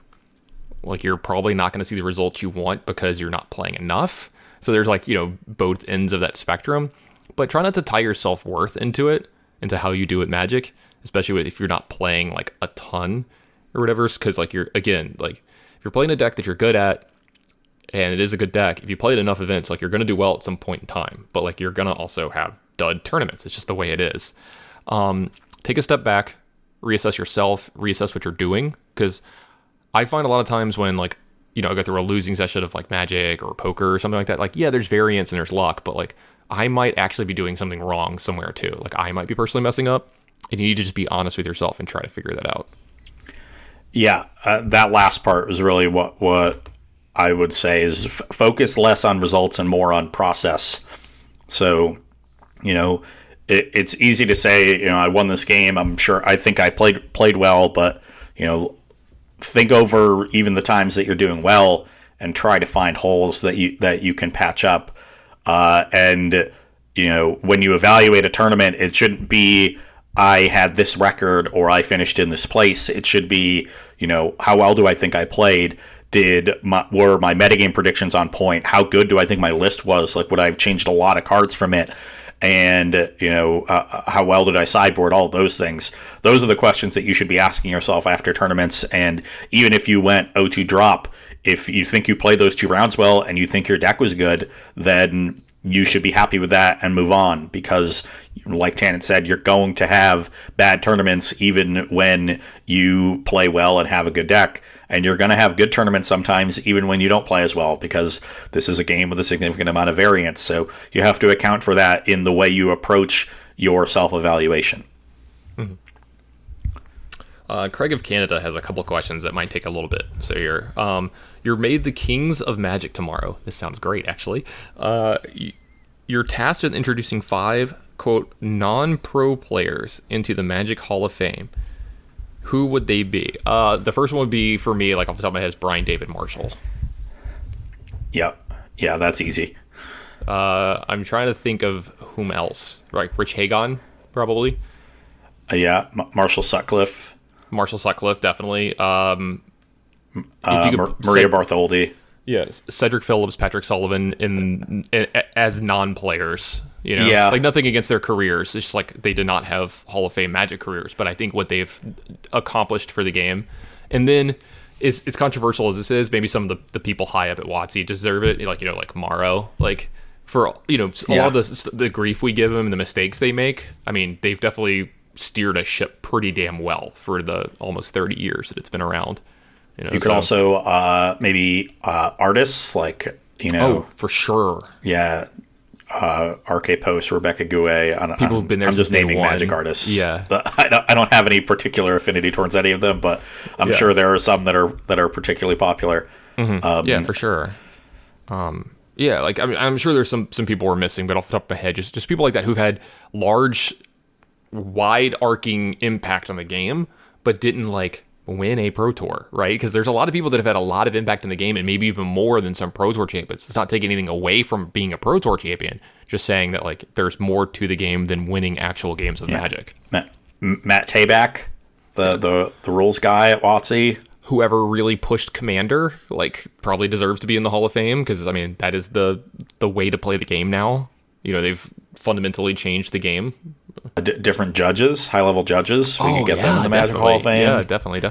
like you're probably not going to see the results you want because you're not playing enough. So there's like, you know, both ends of that spectrum, but try not to tie your self-worth into it, into how you do at Magic, especially if you're not playing like a ton or whatever. Cause like you're, again, like if you're playing a deck that you're good at and it is a good deck, if you played enough events, like you're going to do well at some point in time, but like you're going to also have dud tournaments. It's just the way it is. Take a step back, reassess yourself, reassess what you're doing. Cause I find a lot of times when like, you know, I go through a losing session of like Magic or poker or something like that. Like, yeah, there's variance and there's luck, but like I might actually be doing something wrong somewhere too. Like I might be personally messing up, and you need to just be honest with yourself and try to figure that out. Yeah. That last part was really what I would say is focus less on results and more on process. So, you know, it's easy to say, you know, I won this game. I'm sure, I think I played well, but you know, think over even the times that you're doing well and try to find holes that you can patch up. And you know, when you evaluate a tournament, it shouldn't be, I had this record or I finished in this place. It should be, you know, how well do I think I played? Were my metagame predictions on point? How good do I think my list was? Like, would I have changed a lot of cards from it? And, you know, how well did I sideboard? All those things. Those are the questions that you should be asking yourself after tournaments. And even if you went 0-2 drop, if you think you played those two rounds well and you think your deck was good, then you should be happy with that and move on. Because, like Tannen said, you're going to have bad tournaments even when you play well and have a good deck. And you're going to have good tournaments sometimes, even when you don't play as well, because this is a game with a significant amount of variance. So you have to account for that in the way you approach your self-evaluation. Mm-hmm. Craig of Canada has a couple of questions that might take a little bit. So you're made the Kings of Magic tomorrow. This sounds great, actually. You're tasked with introducing 5, quote, non-pro players into the Magic Hall of Fame. Who would they be? The first one would be, for me, like off the top of my head, is Brian David Marshall. Yep. Yeah, that's easy. I'm trying to think of whom else. Like Rich Hagon, probably. Yeah, Marshall Sutcliffe. Marshall Sutcliffe, definitely. If you could Maria Bartholdi. Yes, Cedric Phillips, Patrick Sullivan, as non-players. You know, yeah. Like nothing against their careers. It's just like they did not have Hall of Fame Magic careers, but I think what they've accomplished for the game. And then, it's controversial as this is, maybe some of the people high up at WotC deserve it. Like, you know, like Morrow, like for, you know, a lot of the grief we give them and the mistakes they make. I mean, they've definitely steered a ship pretty damn well for the almost 30 years that it's been around. You know, you could also maybe artists like, you know, oh, for sure, yeah. RK Post, Rebecca Guay. People have been there. I'm just naming one. Magic artists. Yeah, I don't have any particular affinity towards any of them, but I'm sure there are some that are particularly popular. Mm-hmm. Yeah, for sure. Yeah, like I mean, I'm sure there's some people we're missing, but off the top of my head, just people like that who've had large, wide arcing impact on the game, but didn't like win a Pro Tour, right? Because there's a lot of people that have had a lot of impact in the game, and maybe even more than some Pro Tour champions. It's not taking anything away from being a Pro Tour champion, just saying that like there's more to the game than winning actual games of Magic. Matt Tabak, the rules guy at WotC, whoever really pushed Commander, like probably deserves to be in the Hall of Fame, because I mean that is the way to play the game now. You know, they've fundamentally changed the game. Different judges, high-level judges. We could get them in the Magic Hall of Fame. Yeah, definitely.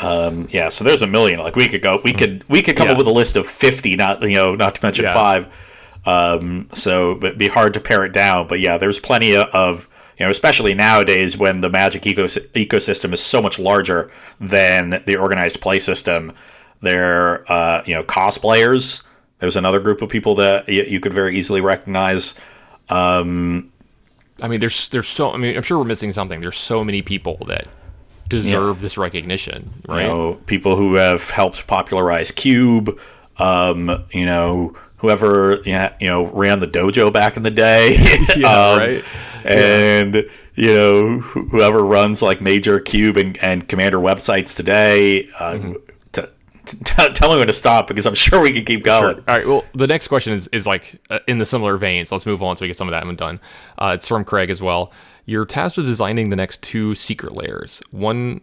Yeah. So there's a million. Like we could go. We could come up with a list of 50. Not to mention 5. So it'd be hard to pare it down. But yeah, there's plenty of, you know, especially nowadays when the Magic ecosystem is so much larger than the organized play system. There, you know, cosplayers. There's another group of people that you could very easily recognize. I mean, there's so. I mean, I'm sure we're missing something. There's so many people that deserve this recognition, right? You know, people who have helped popularize Cube. You know, whoever ran the dojo back in the day. Right. And you know, whoever runs like major Cube and Commander websites today. Mm-hmm. Tell me when to stop, because I'm sure we can keep going. Sure. All right. Well, the next question is like in the similar vein. So let's move on so we get some of that one done. It's from Craig as well. You're tasked with designing the next two secret layers. One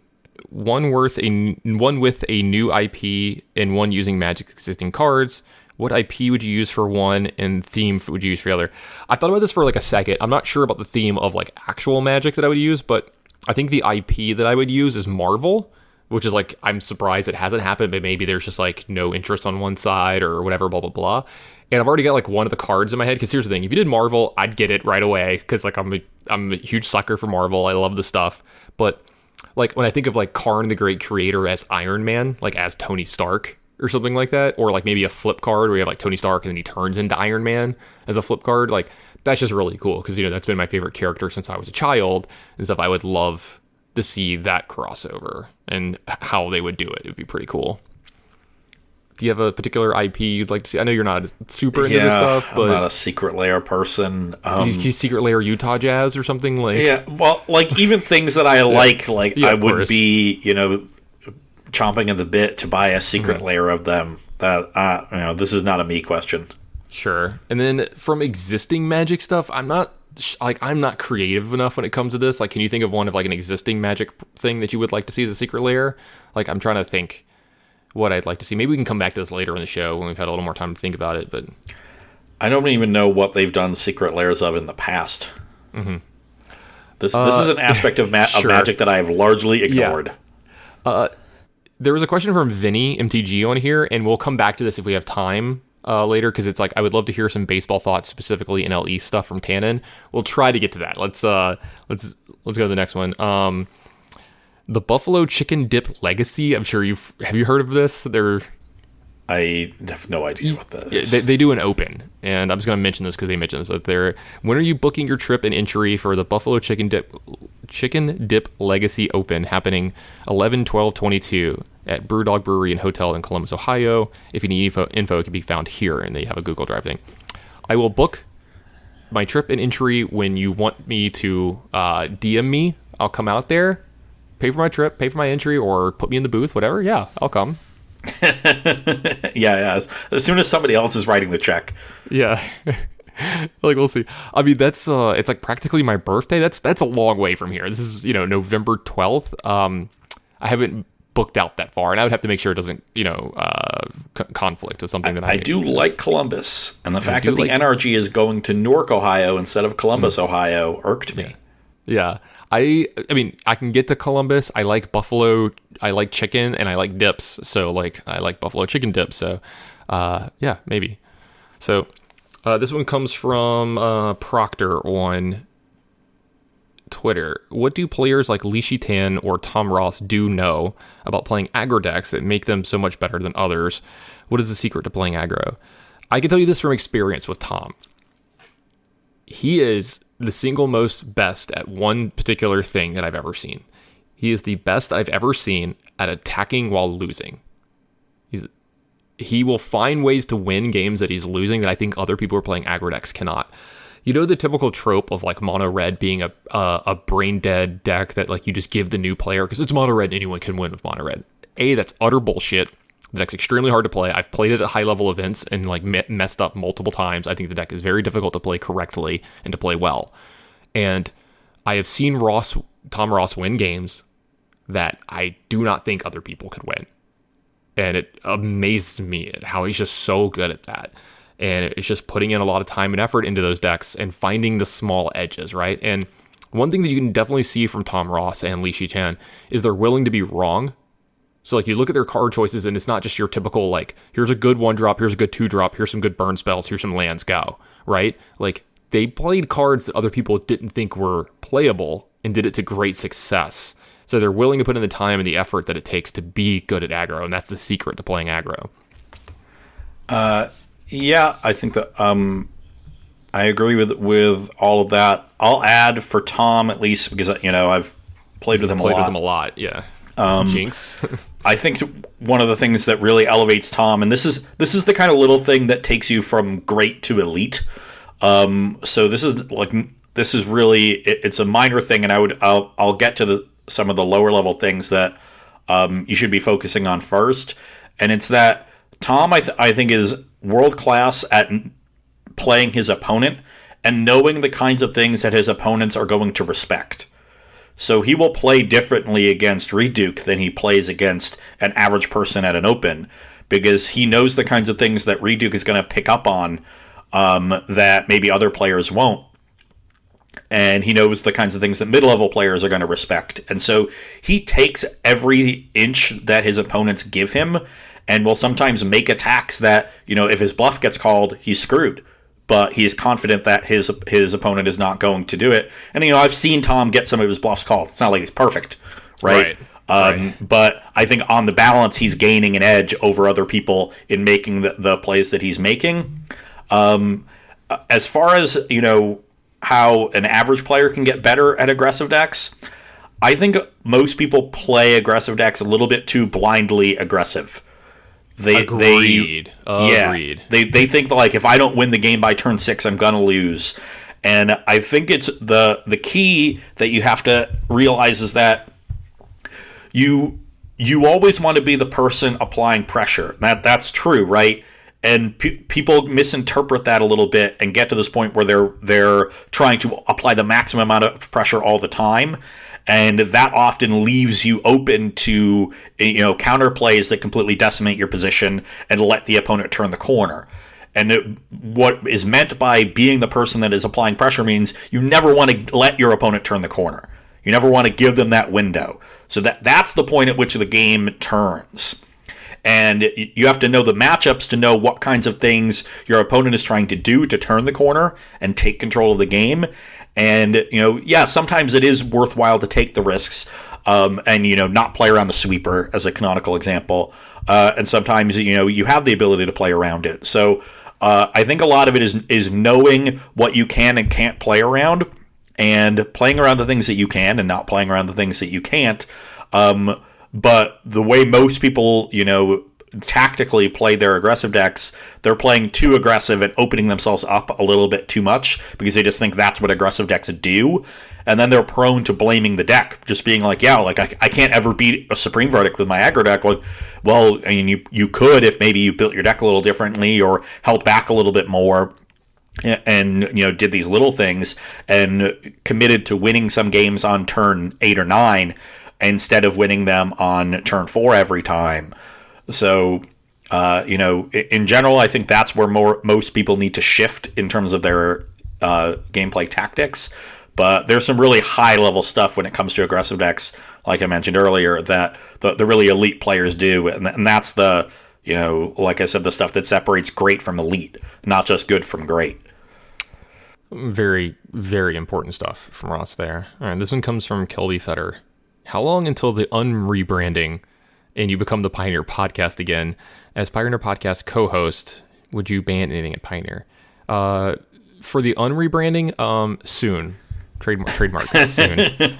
with a new IP and one using Magic's existing cards. What IP would you use for one, and theme would you use for the other? I thought about this for like a second. I'm not sure about the theme of like actual Magic that I would use, but I think the IP that I would use is Marvel, which is like, I'm surprised it hasn't happened, but maybe there's just like no interest on one side or whatever, blah, blah, blah. And I've already got like one of the cards in my head, because here's the thing. If you did Marvel, I'd get it right away, because like I'm a huge sucker for Marvel. I love the stuff. But like when I think of like Karn the Great Creator as Iron Man, like as Tony Stark, or something like that, or like maybe a flip card where you have like Tony Stark and then he turns into Iron Man as a flip card. Like that's just really cool, because you know that's been my favorite character since I was a child and stuff. I would love to see that crossover and how they would do it. It would be pretty cool. Do you have a particular IP you'd like to see? I know you're not super into this stuff, but I'm not a secret layer person. You secret layer Utah Jazz or something like? Yeah, well, like even things that I I would be, you know, chomping at the bit to buy a secret layer of them. That you know, this is not a me question. Sure. And then from existing Magic stuff, I'm not creative enough when it comes to this. Like, can you think of one of like an existing Magic thing that you would like to see as a secret layer? Like, I'm trying to think what I'd like to see. Maybe we can come back to this later in the show when we've had a little more time to think about it. But I don't even know what they've done secret layers of in the past. Mm-hmm. This is an aspect of of Magic that I have largely ignored. Yeah. There was a question from Vinny MTG on here, and we'll come back to this if we have time later, because it's like I would love to hear some baseball thoughts, specifically NL East stuff from Tannen. We'll try to get to that. Let's go to the next one. The Buffalo Chicken Dip Legacy. I'm sure have you heard of this? I have no idea what that is. They do an open, and I'm just going to mention this because they mentioned this. When are you booking your trip and entry for the Buffalo Chicken Dip Legacy Open happening 11/12/22 at Brewdog Brewery and Hotel in Columbus, Ohio? If you need info, it can be found here, and they have a Google Drive thing. I will book my trip and entry when you want me to DM me. I'll come out there, pay for my trip, pay for my entry, or put me in the booth, whatever. Yeah, I'll come. Yeah. As soon as somebody else is writing the check. Yeah. Like, we'll see. I mean, that's it's like practically my birthday. That's a long way from here. This is, you know, November 12th. I haven't booked out that far, and I would have to make sure it doesn't, you know, conflict with something that I do like Columbus, and the fact that the NRG is going to Newark, Ohio instead of Columbus, Ohio irked me. Yeah. I mean, I can get to Columbus. I like Buffalo. I like chicken, and I like dips. So, like, I like Buffalo chicken dips. So, yeah, maybe. So, this one comes from Proctor on Twitter. What do players like Lishi Tan or Tom Ross do know about playing aggro decks that make them so much better than others? What is the secret to playing aggro? I can tell you this from experience with Tom. He is the single most best at one particular thing that I've ever seen. He is the best I've ever seen at attacking while losing. He will find ways to win games that he's losing that I think other people who are playing aggro decks cannot. You know the typical trope of like mono red being a brain dead deck that like you just give the new player because it's mono red and anyone can win with mono red. That's utter bullshit. The deck's extremely hard to play. I've played it at high-level events and like messed up multiple times. I think the deck is very difficult to play correctly and to play well. And I have seen Tom Ross win games that I do not think other people could win. And it amazes me at how he's just so good at that. And it's just putting in a lot of time and effort into those decks and finding the small edges, right? And one thing that you can definitely see from Tom Ross and Lishi Tan is they're willing to be wrong. So, like, you look at their card choices, and it's not just your typical, like, here's a good 1-drop, here's a good 2-drop, here's some good burn spells, here's some lands, go, right? Like, they played cards that other people didn't think were playable and did it to great success. So they're willing to put in the time and the effort that it takes to be good at aggro, and that's the secret to playing aggro. Yeah, I think that I agree with all of that. I'll add for Tom, at least, because, you know, I've played with him a lot. Yeah. Jinx. I think one of the things that really elevates Tom, and this is the kind of little thing that takes you from great to elite. So this is really it's a minor thing, and I'll get to some of the lower level things that you should be focusing on first. And it's that Tom, I think, is world-class at playing his opponent and knowing the kinds of things that his opponents are going to respect. So he will play differently against Reduke than he plays against an average person at an open, because he knows the kinds of things that Reduke is going to pick up on that maybe other players won't. And he knows the kinds of things that mid-level players are going to respect. And so he takes every inch that his opponents give him and will sometimes make attacks that, you know, if his bluff gets called, he's screwed. But he is confident that his opponent is not going to do it. And, you know, I've seen Tom get some of his bluffs called. It's not like he's perfect, right? Right. But I think on the balance, he's gaining an edge over other people in making the plays that he's making. As far as, you know, how an average player can get better at aggressive decks, I think most people play aggressive decks a little bit too blindly aggressive. Agreed. They think like, if I don't win the game by turn 6, I'm gonna lose. And I think it's the key that you have to realize is that you always want to be the person applying pressure. That's true, right? And people misinterpret that a little bit and get to this point where they're trying to apply the maximum amount of pressure all the time, and that often leaves you open to, you know, counter plays that completely decimate your position and let the opponent turn the corner. And what is meant by being the person that is applying pressure means you never want to let your opponent turn the corner. You never want to give them that window. So that's the point at which the game turns. And you have to know the matchups to know what kinds of things your opponent is trying to do to turn the corner and take control of the game. And, you know, yeah, sometimes it is worthwhile to take the risks and, you know, not play around the sweeper as a canonical example. And sometimes, you know, you have the ability to play around it. So I think a lot of it is knowing what you can and can't play around, and playing around the things that you can and not playing around the things that you can't. But the way most people, you know, tactically play their aggressive decks, they're playing too aggressive and opening themselves up a little bit too much because they just think that's what aggressive decks do. And then they're prone to blaming the deck, just being like, yeah, like I can't ever beat a Supreme Verdict with my aggro deck. Like, well, I mean, you could if maybe you built your deck a little differently or held back a little bit more and, you know, did these little things and committed to winning some games on turn 8 or 9. Instead of winning them on turn 4 every time. So, you know, in general, I think that's where most people need to shift in terms of their gameplay tactics. But there's some really high-level stuff when it comes to aggressive decks, like I mentioned earlier, that the really elite players do. And that's the, you know, like I said, the stuff that separates great from elite, not just good from great. Very, very important stuff from Ross there. All right, this one comes from Kelby Fetter. How long until the unrebranding and you become the Pioneer Podcast again? As Pioneer Podcast co-host, would you ban anything at Pioneer? For the unrebranding, soon. Trademark soon.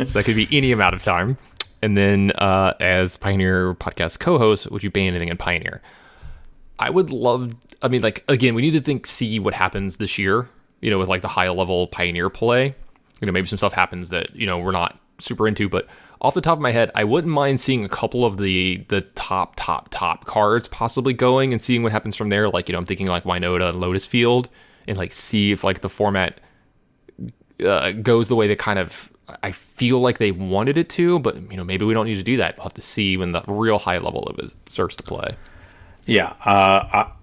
So that could be any amount of time. And then as Pioneer Podcast co-host, would you ban anything at Pioneer? Again, we need to see what happens this year, you know, with like the high level Pioneer play. You know, maybe some stuff happens that, you know, we're not super into, but off the top of my head, I wouldn't mind seeing a couple of the top cards possibly going and seeing what happens from there. Like, you know, I'm thinking like Winota and Lotus Field, and like see if like the format goes the way they kind of, I feel like they wanted it to, but, you know, maybe we don't need to do that. We'll have to see when the real high level of it starts to play. Yeah.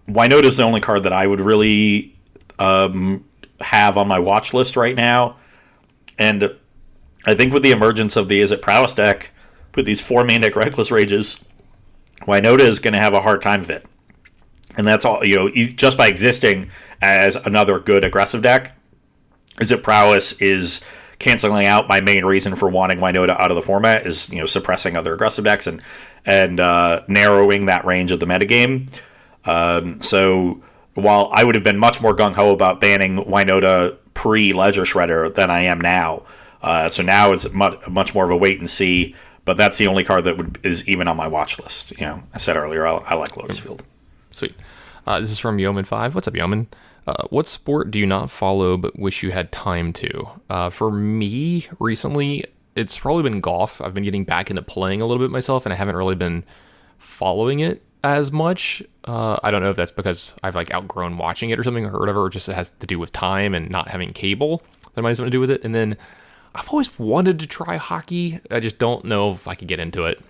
Winota is the only card that I would really have on my watch list right now. And I think with the emergence of the Is It Prowess deck, with these 4 main deck Reckless Rages, Winota is going to have a hard time of it. And that's all, you know, just by existing as another good aggressive deck, Is It Prowess is canceling out my main reason for wanting Winota out of the format is, you know, suppressing other aggressive decks and narrowing that range of the metagame. So while I would have been much more gung-ho about banning Winota pre-Ledger Shredder than I am now, so now it's much more of a wait and see, but that's the only card that is even on my watch list. You know, I said earlier, I like Lotus Field. Sweet. This is from Yeoman5. What's up, Yeoman? What sport do you not follow but wish you had time to? For me, recently, it's probably been golf. I've been getting back into playing a little bit myself, and I haven't really been following it as much. I don't know if that's because I've like outgrown watching it or something, or whatever, or just it has to do with time and not having cable. That might have something to do with it. And then I've always wanted to try hockey. I just don't know if I could get into it.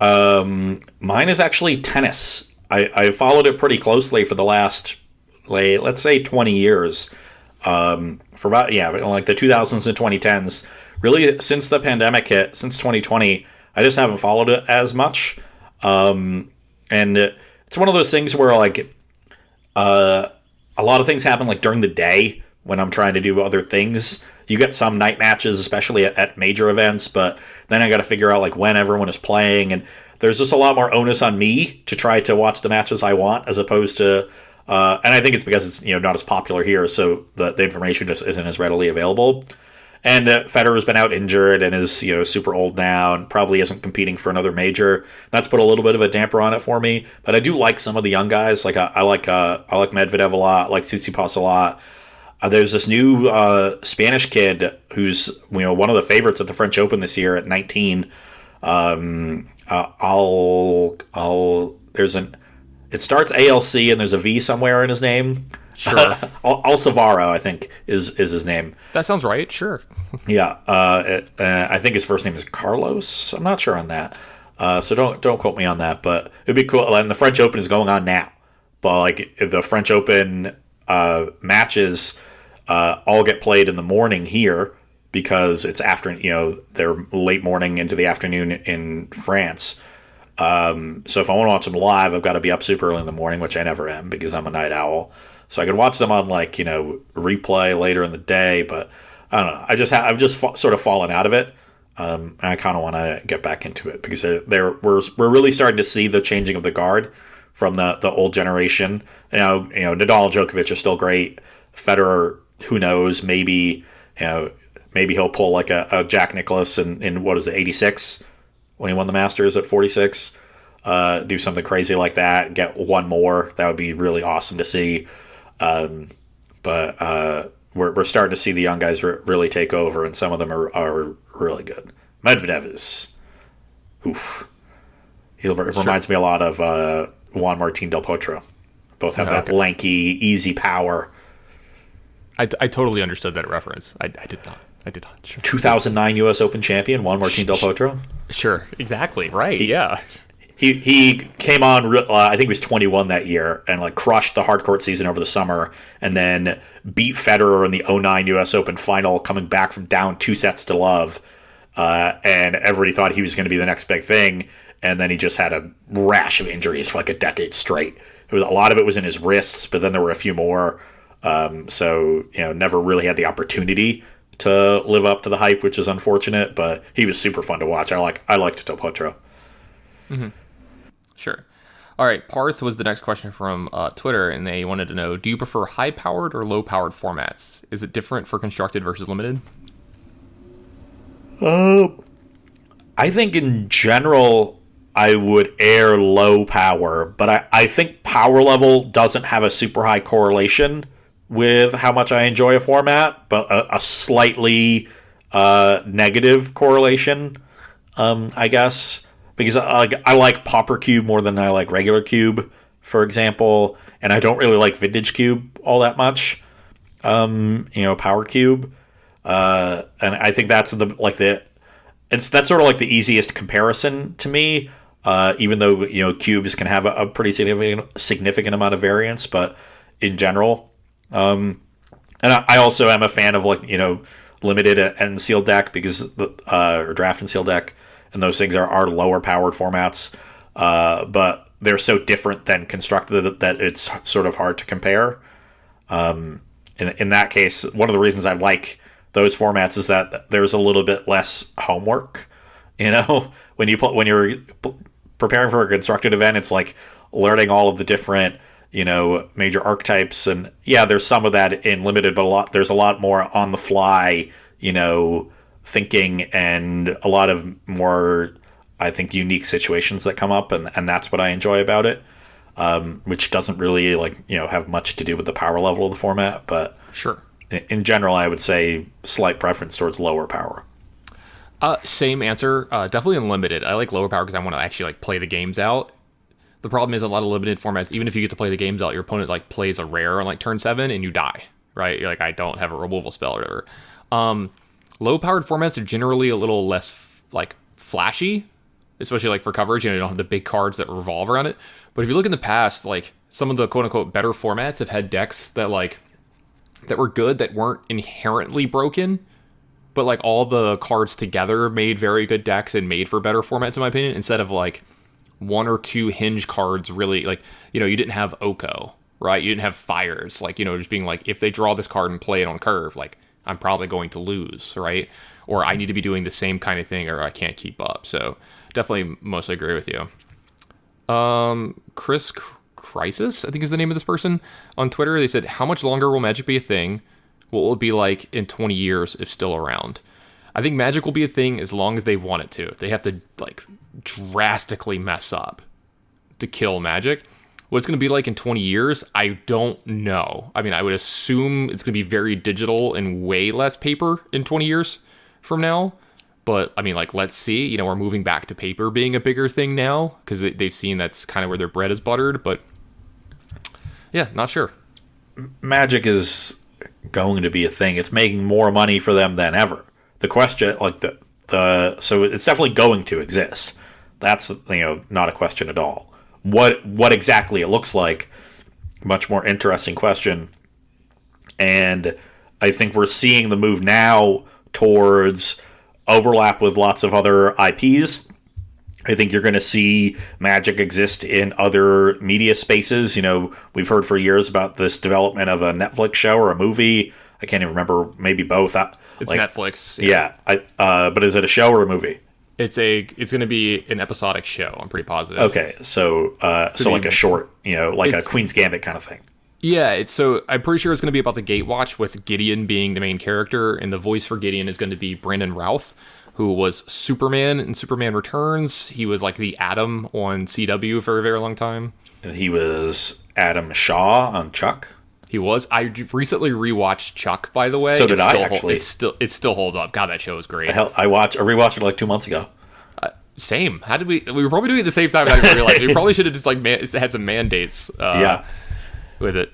Mine is actually tennis. I followed it pretty closely for the last, let's say, 20 years. For about, like the 2000s and 2010s. Really, since the pandemic hit, since 2020, I just haven't followed it as much. And it's one of those things where, like, a lot of things happen, like, during the day when I'm trying to do other things. You get some night matches, especially at major events, but then I got to figure out, like, when everyone is playing. And there's just a lot more onus on me to try to watch the matches I want as opposed to... and I think it's because it's, you know, not as popular here, so the information just isn't as readily available. And Federer's been out injured and is, you know, super old now and probably isn't competing for another major. That's put a little bit of a damper on it for me. But I do like some of the young guys. Like I like Medvedev a lot. I like Tsitsipas a lot. There's this new Spanish kid who's, you know, one of the favorites at the French Open this year at 19. It starts ALC and there's a V somewhere in his name. Sure. Alcivaro, I think, is his name. That sounds right. Sure. Yeah. I think his first name is Carlos. I'm not sure on that. So don't quote me on that. But it'd be cool. And the French Open is going on now. But like the French Open matches all get played in the morning here because it's after, you know, they're late morning into the afternoon in France. So if I want to watch them live, I've got to be up super early in the morning, which I never am because I'm a night owl. So I could watch them on, like, you know, replay later in the day, but I don't know. I've just sort of fallen out of it. And I kind of want to get back into it because we're really starting to see the changing of the guard from the old generation. You know, Nadal, Djokovic are still great. Federer, who knows? Maybe, you know, maybe he'll pull like a Jack Nicklaus in what is it, 86. When he won the Masters at 46, do something crazy like that, get one more. That would be really awesome to see. But we're starting to see the young guys really take over, and some of them are really good. Medvedev is, oof. He reminds me a lot of Juan Martín del Potro. Both have that lanky, easy power. I totally understood that reference. I did not. Sure. 2009 U.S. Open champion Juan Martín del Potro. Sure, exactly, right. He came on. I think he was 21 that year, and like crushed the hard court season over the summer, and then beat Federer in the 2009 U.S. Open final, coming back from down 2-0. And everybody thought he was going to be the next big thing, and then he just had a rash of injuries for like a decade straight. It was, a lot of it was in his wrists, but then there were a few more. So you know, never really had the opportunity to live up to the hype, which is unfortunate, but he was super fun to watch. I liked Del Potro. Mm-hmm. Sure. All right. Parth was the next question from Twitter, and they wanted to know, do you prefer high-powered or low-powered formats? Is it different for constructed versus limited? I think in general, I would air low power, but I think power level doesn't have a super high correlation with how much I enjoy a format, but a slightly negative correlation, I guess, because I like Popper Cube more than I like regular Cube, for example, and I don't really like Vintage Cube all that much, you know, Power Cube, and I think that's that's sort of like the easiest comparison to me, even though, you know, cubes can have a pretty significant amount of variance, but in general. And I also am a fan of, like, you know, limited and sealed deck because or draft and sealed deck, and those things are lower powered formats, but they're so different than constructed that it's sort of hard to compare. In that case, one of the reasons I like those formats is that there's a little bit less homework. You know, when you're preparing for a constructed event, it's like learning all of the different, you know, major archetypes, and yeah, there's some of that in limited, but there's a lot more on the fly, you know, thinking, and a lot of more, I think, unique situations that come up, and that's what I enjoy about it, which doesn't really, like, you know, have much to do with the power level of the format, but sure, in general, I would say slight preference towards lower power. Same answer, definitely unlimited. I like lower power because I want to actually like play the games out. The problem is a lot of limited formats, even if you get to play the games out, your opponent like plays a rare on like turn 7 and you die, right? You're like, I don't have a removal spell or whatever. Low powered formats are generally a little less like flashy, especially like for coverage. You know, you don't have the big cards that revolve around it. But if you look in the past, like some of the quote unquote better formats have had decks that like that were good, that weren't inherently broken, but like all the cards together made very good decks and made for better formats, in my opinion, instead of like one or two hinge cards really, like, you know, you didn't have Oko, right? You didn't have Fires, like, you know, just being like, if they draw this card and play it on curve, like, I'm probably going to lose, right? Or I need to be doing the same kind of thing or I can't keep up. So definitely mostly agree with you. Chris Crisis, I think is the name of this person on Twitter. They said, how much longer will Magic be a thing? What will it be like in 20 years if still around? I think Magic will be a thing as long as they want it to. They have to like drastically mess up to kill Magic. What it's going to be like in 20 years, I don't know. I mean, I would assume it's going to be very digital and way less paper in 20 years from now. But, I mean, like, let's see. You know, we're moving back to paper being a bigger thing now because they've seen that's kind of where their bread is buttered. But, yeah, not sure. Magic is going to be a thing. It's making more money for them than ever. The question, like, so it's definitely going to exist. That's, you know, not a question at all. What exactly it looks like, much more interesting question. And I think we're seeing the move now towards overlap with lots of other IPs. I think you're going to see Magic exist in other media spaces. You know, we've heard for years about this development of a Netflix show or a movie. I can't even remember. Maybe both. It's like, Netflix. Yeah. But is it a show or a movie? It's going to be an episodic show. I'm pretty positive. Okay. So like a short, you know, like a Queen's Gambit kind of thing. Yeah, I'm pretty sure it's going to be about the Gatewatch with Gideon being the main character, and the voice for Gideon is going to be Brandon Routh, who was Superman in Superman Returns. He was like the Atom on CW for a very long time. And he was Adam Shaw on Chuck. He was. I recently rewatched Chuck, by the way. So did I, actually. It still holds up. God, that show is great. I rewatched it like 2 months ago. Same. How did we were probably doing it at the same time, and I didn't realize. We probably should have just like had some mandates. Yeah. With it.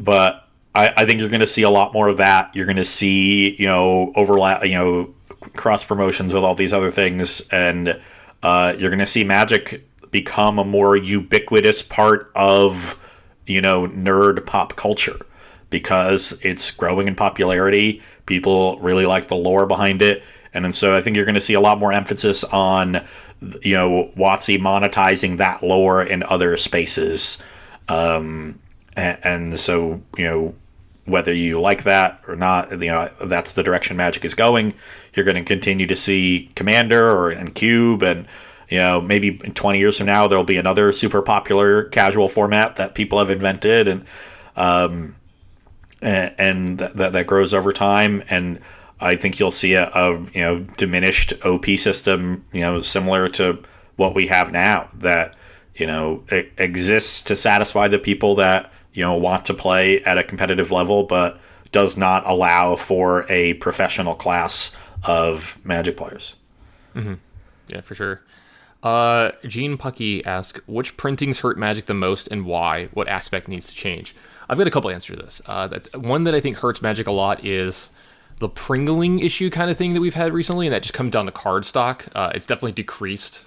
But I think you're going to see a lot more of that. You're going to see, you know, overlap, you know, cross promotions with all these other things, and you're going to see Magic become a more ubiquitous part of, you know, nerd pop culture because it's growing in popularity. People really like the lore behind it, and so I think you're going to see a lot more emphasis on, you know, WotC monetizing that lore in other spaces. And so, you know, whether you like that or not, you know, that's the direction Magic is going. You're going to continue to see Commander and Cube, and, you know, maybe in 20 years from now, there'll be another super popular casual format that people have invented and that grows over time. And I think you'll see a you know, diminished OP system, you know, similar to what we have now that, you know, it exists to satisfy the people that, you know, want to play at a competitive level, but does not allow for a professional class of Magic players. Mm-hmm. Yeah, for sure. Gene Pucky asks, which printings hurt Magic the most and why? What aspect needs to change? I've got a couple answers to this. One that I think hurts Magic a lot is the Pringling issue kind of thing that we've had recently, and that just comes down to cardstock. It's definitely decreased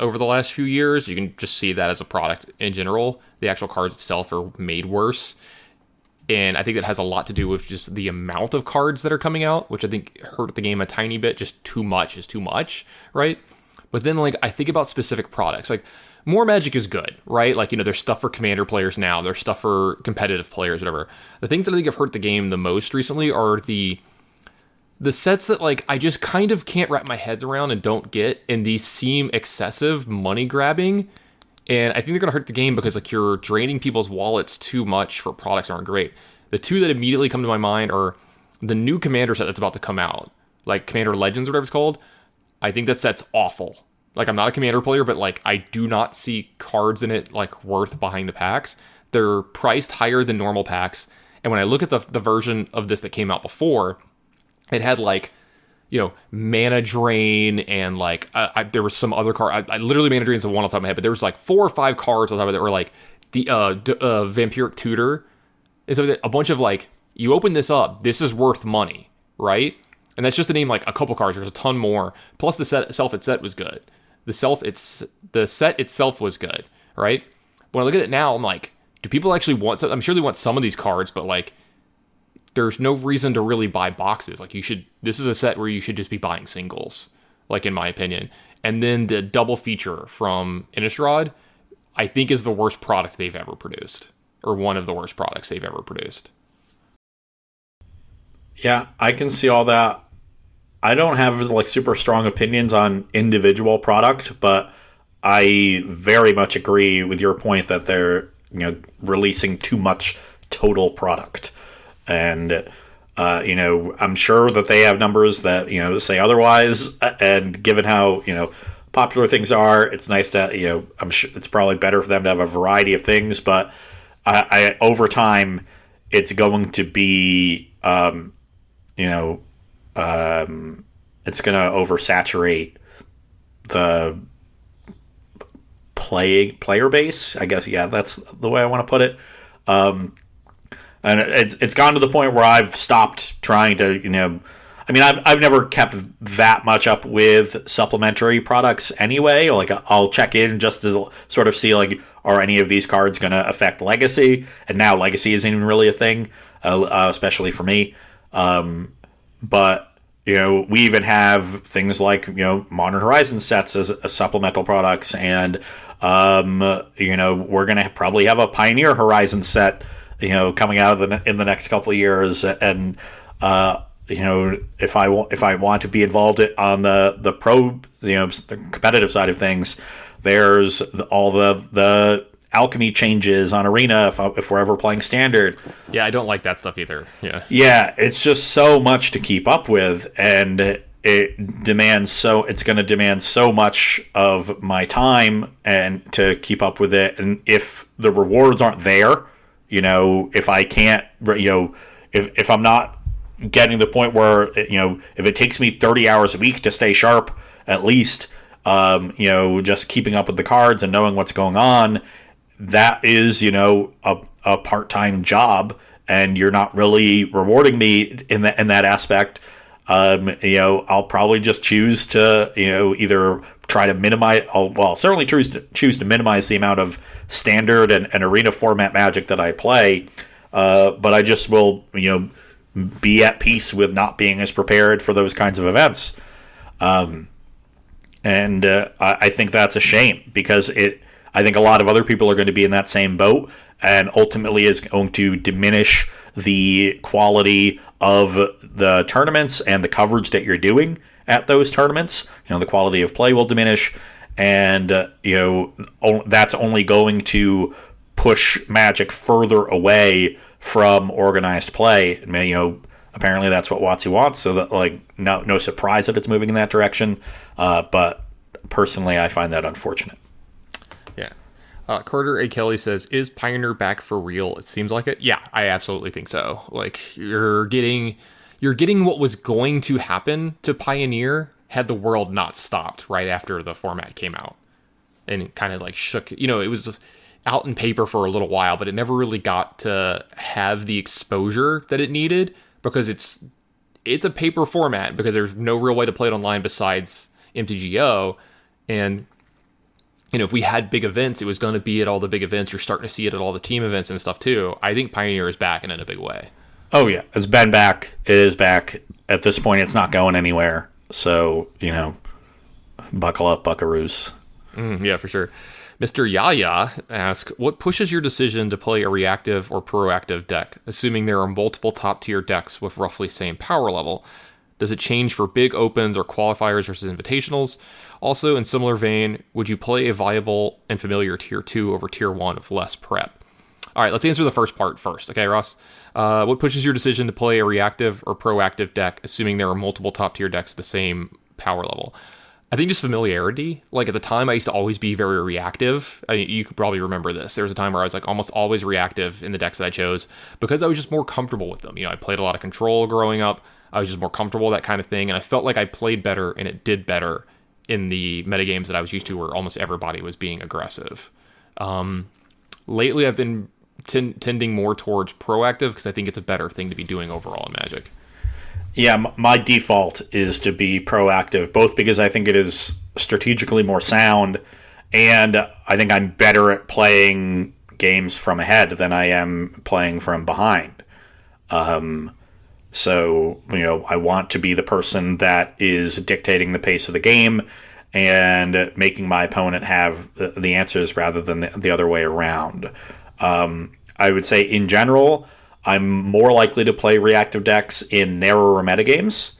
over the last few years. You can just see that as a product in general. The actual cards itself are made worse. And I think that has a lot to do with just the amount of cards that are coming out, which I think hurt the game a tiny bit. Just too much is too much, right? But then, like, I think about specific products. Like, more Magic is good, right? Like, you know, there's stuff for Commander players now. There's stuff for competitive players, whatever. The things that I think have hurt the game the most recently are the sets that, like, I just kind of can't wrap my head around and don't get, and these seem excessive, money-grabbing, and I think they're going to hurt the game because, like, you're draining people's wallets too much for products that aren't great. The two that immediately come to my mind are the new Commander set that's about to come out, like Commander Legends, whatever it's called. I think that set's awful. Like, I'm not a Commander player, but, like, I do not see cards in it, like, worth behind the packs. They're priced higher than normal packs, and when I look at the version of this that came out before, it had, like, mana drain and there was some other card. I literally mana drains the one on top of my head, but there was like 4 or 5 cards on top of it that were like the Vampiric Tutor. And so a bunch of like, you open this up, this is worth money, right? And that's just to name like a couple cards. There's a ton more. Plus the set itself was good. The set itself was good, right? When I look at it now, I'm like, do people actually want some? I'm sure they want some of these cards, but like, there's no reason to really buy boxes. Like, this is a set where you should just be buying singles, like, in my opinion. And then the double feature from Innistrad, I think, is the worst product they've ever produced, or one of the worst products they've ever produced. Yeah, I can see all that. I don't have like super strong opinions on individual product, but I very much agree with your point that they're, releasing too much total product. And, I'm sure that they have numbers that, say otherwise. And given how, popular things are, it's nice to, I'm sure it's probably better for them to have a variety of things. But I over time, it's going to be, it's going to oversaturate the player base, I guess. Yeah, that's the way I want to put it. And it's gone to the point where I've stopped trying to, I've never kept that much up with supplementary products anyway. Like, I'll check in just to sort of see, like, are any of these cards going to affect Legacy? And now Legacy isn't even really a thing, especially for me. But, we even have things like, Modern Horizons sets as supplemental products. And, we're going to probably have a Pioneer Horizon set, coming out in the next couple of years, and if I want to be involved on the pro, the competitive side of things, there's all the alchemy changes on Arena if we're ever playing Standard. Yeah, I don't like that stuff either. Yeah, it's just so much to keep up with, and it's going to demand so much of my time and to keep up with it, and if the rewards aren't there. If I can't, if I'm not getting to the point where, if it takes me 30 hours a week to stay sharp, at least, just keeping up with the cards and knowing what's going on, that is, a part-time job, and you're not really rewarding me in that aspect. I'll probably just choose to, either try to minimize. I'll certainly choose to minimize the amount of Standard and Arena format Magic that I play, but I just will, be at peace with not being as prepared for those kinds of events, and I think that's a shame, because I think a lot of other people are going to be in that same boat, and ultimately is going to diminish the quality of the tournaments and the coverage that you're doing at those tournaments. The quality of play will diminish. And, that's only going to push Magic further away from organized play. I mean, apparently that's what WotC wants. So that, no surprise that it's moving in that direction. But personally, I find that unfortunate. Yeah. Carter A. Kelly says, is Pioneer back for real? It seems like it. Yeah, I absolutely think so. Like, you're getting what was going to happen to Pioneer had the world not stopped right after the format came out, and it kind of like shook, it was just out in paper for a little while, but it never really got to have the exposure that it needed, because it's a paper format, because there's no real way to play it online besides MTGO. And, if we had big events, it was going to be at all the big events. You're starting to see it at all the team events and stuff too. I think Pioneer is back, and in a big way. Oh yeah. It's been back. It is back at this point. It's not going anywhere. So, buckle up, buckaroos. Yeah, for sure. Mr. Yaya asks, what pushes your decision to play a reactive or proactive deck, assuming there are multiple top-tier decks with roughly same power level? Does it change for big opens or qualifiers versus invitationals? Also, in similar vein, would you play a viable and familiar Tier 2 over Tier 1 with less prep? All right, let's answer the first part first. Okay, Ross? What pushes your decision to play a reactive or proactive deck, assuming there are multiple top-tier decks at the same power level? I think just familiarity. Like, at the time, I used to always be very reactive. You could probably remember this. There was a time where I was, almost always reactive in the decks that I chose, because I was just more comfortable with them. I played a lot of Control growing up. I was just more comfortable, that kind of thing. And I felt like I played better and it did better in the metagames that I was used to, where almost everybody was being aggressive. Lately, I've been tending more towards proactive, because I think it's a better thing to be doing overall in Magic. Yeah, my default is to be proactive, both because I think it is strategically more sound, and I think I'm better at playing games from ahead than I am playing from behind. So, you know, I want to be the person that is dictating the pace of the game and making my opponent have the answers rather than the other way around. I would say, in general, I'm more likely to play reactive decks in narrower metagames.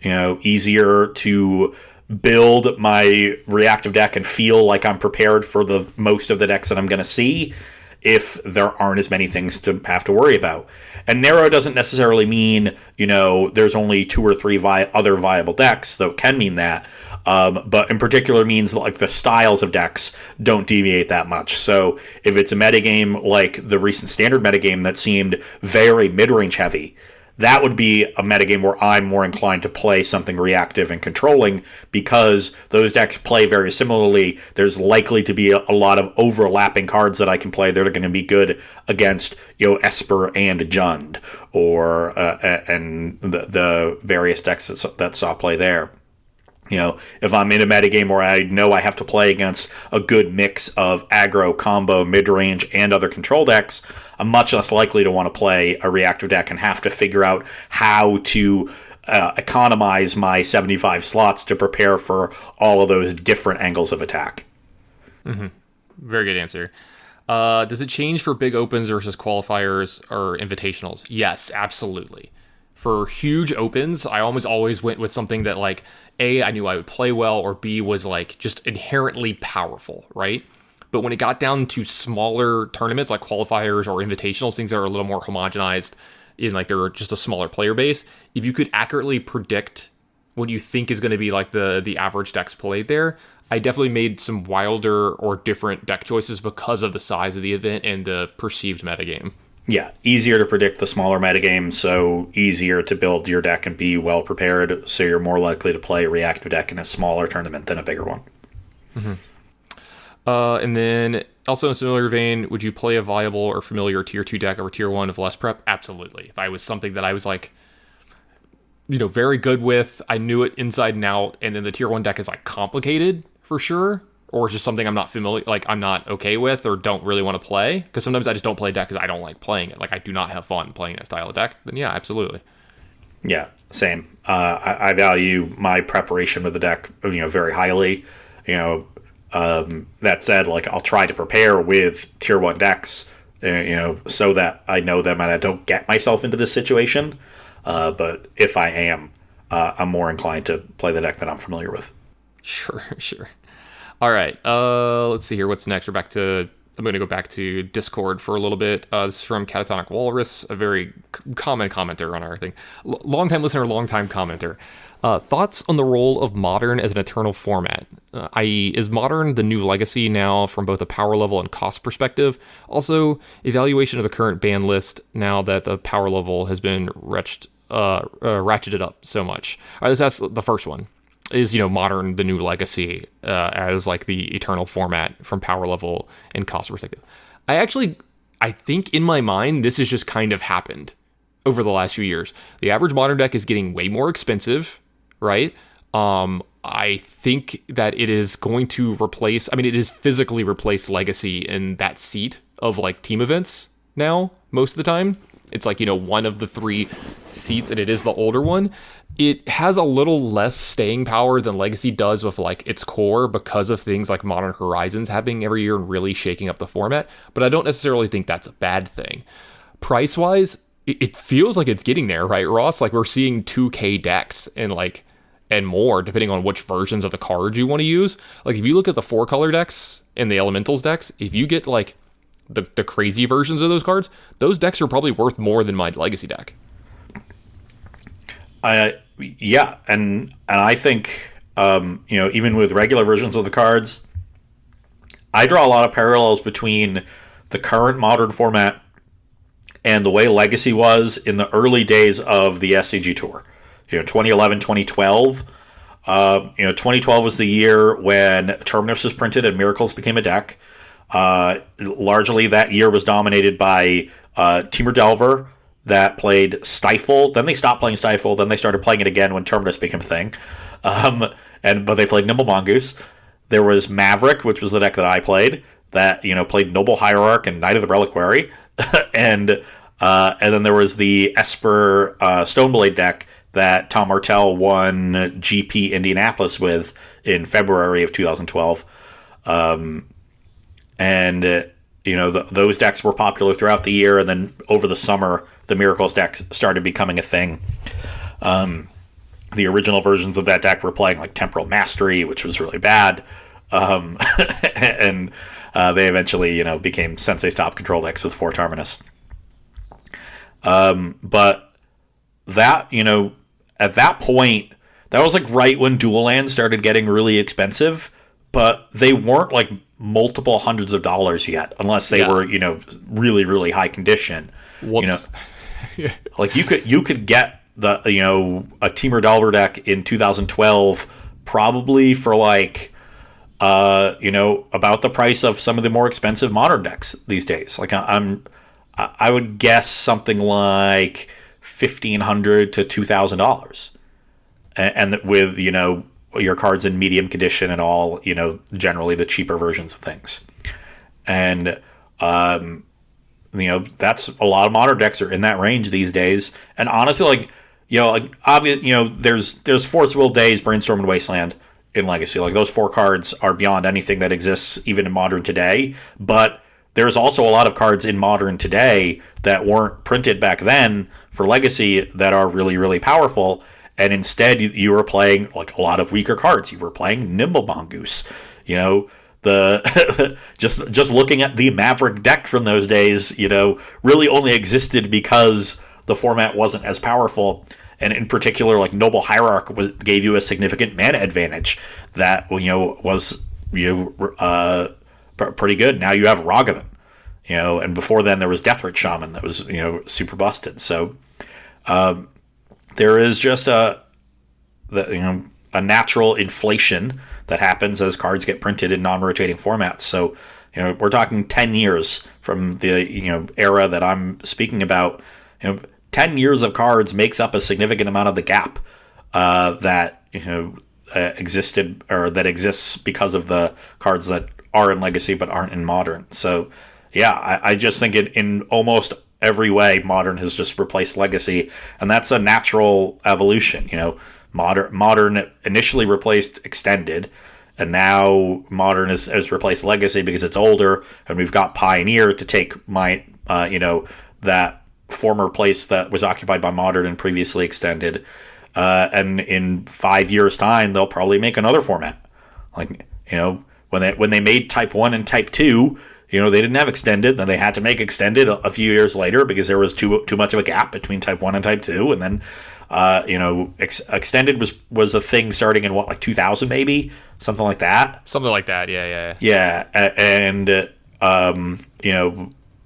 You know, easier to build my reactive deck and feel like I'm prepared for the most of the decks that I'm going to see if there aren't as many things to have to worry about. And narrow doesn't necessarily mean, you know, there's only two or three other viable decks, though it can mean that. But in particular means, like, the styles of decks don't deviate that much. So if it's a metagame like the recent Standard metagame that seemed very mid-range heavy, that would be a metagame where I'm more inclined to play something reactive and controlling, because those decks play very similarly. There's likely to be a lot of overlapping cards that I can play that are going to be good against, you know, Esper and Jund, or and the various decks that saw play there. You know, if I'm in a metagame where I know I have to play against a good mix of aggro, combo, mid-range, and other control decks, I'm much less likely to want to play a reactive deck and have to figure out how to economize my 75 slots to prepare for all of those different angles of attack. Mm-hmm. Very good answer. Does it change for big opens versus qualifiers or invitationals? Yes, absolutely. For huge opens, I always went with something that, like, A, I knew I would play well, or B, was, like, just inherently powerful, right? But when it got down to smaller tournaments, like qualifiers or invitationals, things that are a little more homogenized, in, like, they're just a smaller player base, if you could accurately predict what you think is going to be, like, the average decks played there, I definitely made some wilder or different deck choices because of the size of the event and the perceived metagame. Yeah, easier to predict the smaller metagame, so easier to build your deck and be well prepared, so you're more likely to play a reactive deck in a smaller tournament than a bigger one. Mm-hmm. And then, also in a similar vein, would you play a viable or familiar tier 2 deck over tier 1 of less prep? Absolutely. If I was something that I was, like, you know, very good with, I knew it inside and out, and then the tier 1 deck is, like, complicated for sure, or it's just something I'm not familiar, like, I'm not okay with or don't really want to play, because sometimes I just don't play a deck because I don't like playing it. Like, I do not have fun playing that style of deck. Then yeah, absolutely. Yeah, same. I value my preparation of the deck, you know, very highly. You know, that said, like, I'll try to prepare with tier 1 decks, you know, so that I know them and I don't get myself into this situation. But if I am, I'm more inclined to play the deck that I'm familiar with. Sure. All right, let's see here. What's next? I'm going to go back to Discord for a little bit. This is from Catatonic Walrus, a very common commenter on our thing. Long-time listener, long-time commenter. Thoughts on the role of Modern as an eternal format? I.e., is Modern the new Legacy now from both a power level and cost perspective? Also, evaluation of the current ban list now that the power level has been ratcheted up so much. All right, that's the first one. Is, you know, Modern the new Legacy as, like, the eternal format from power level and cost perspective? I think in my mind, this has just kind of happened over the last few years. The average Modern deck is getting way more expensive, right? I think that it is going to physically replace Legacy in that seat of, like, team events now, most of the time. It's, like, you know, one of the three seats, and it is the older one. It has a little less staying power than Legacy does with, like, its core, because of things like Modern Horizons happening every year and really shaking up the format. But I don't necessarily think that's a bad thing. Price-wise, it feels like it's getting there, right, Ross? Like, we're seeing 2K decks and more, depending on which versions of the cards you want to use. Like, if you look at the four-color decks and the elementals decks, if you get, like, the crazy versions of those cards, those decks are probably worth more than my Legacy deck. Yeah, and I think, you know, even with regular versions of the cards, I draw a lot of parallels between the current Modern format and the way Legacy was in the early days of the SCG Tour. 2011, 2012. 2012 was the year when Terminus was printed and Miracles became a deck. Largely that year was dominated by Teamer Delver that played Stifle. Then they stopped playing Stifle. Then they started playing it again when Terminus became a thing. But they played Nimble Mongoose. There was Maverick, which was the deck that I played, that played Noble Hierarch and Knight of the Reliquary. and then there was the Esper Stoneblade deck that Tom Martell won GP Indianapolis with in February of 2012. Those decks were popular throughout the year, and then over the summer, the Miracles decks started becoming a thing. The original versions of that deck were playing like Temporal Mastery, which was really bad, and they eventually, became Sensei's top control decks with 4 Terminus. But that, at that point, that was like right when dual lands started getting really expensive, but they weren't like multiple hundreds of dollars yet, unless they were, really, really high condition. Like you could get the a Teamer Delver deck in 2012 probably for like about the price of some of the more expensive modern decks these days. Like I would guess something like $1,500 to $2,000, and with your cards in medium condition and all, generally the cheaper versions of things. And that's a lot of modern decks are in that range these days. And honestly, there's Force Will Days, Brainstorm, and Wasteland in Legacy. Like those 4 cards are beyond anything that exists even in Modern today. But there's also a lot of cards in Modern today that weren't printed back then for Legacy that are really, really powerful. And instead, you were playing like a lot of weaker cards. You were playing Nimble Mongoose. Just looking at the Maverick deck from those days, really only existed because the format wasn't as powerful. And in particular, like Noble Hierarch gave you a significant mana advantage that was pretty good. Now you have Ragavan, and before then there was Deathrite Shaman that was super busted. So. There is just a natural inflation that happens as cards get printed in non-rotating formats. So, we're talking 10 years from the era that I'm speaking about. 10 years of cards makes up a significant amount of the gap that existed or that exists because of the cards that are in Legacy but aren't in Modern. So, yeah, I just think in almost every way Modern has just replaced Legacy, and that's a natural evolution. Modern initially replaced Extended, and now Modern has replaced Legacy because it's older, and we've got Pioneer to take my that former place that was occupied by Modern and previously Extended, and in 5 years time they'll probably make another format. Like when they made Type 1 and Type 2, they didn't have Extended, then they had to make Extended a few years later because there was too much of a gap between Type 1 and Type 2, and then, Extended was a thing starting in, 2000 maybe? Something like that? Something like that, yeah. Yeah, and, Legacy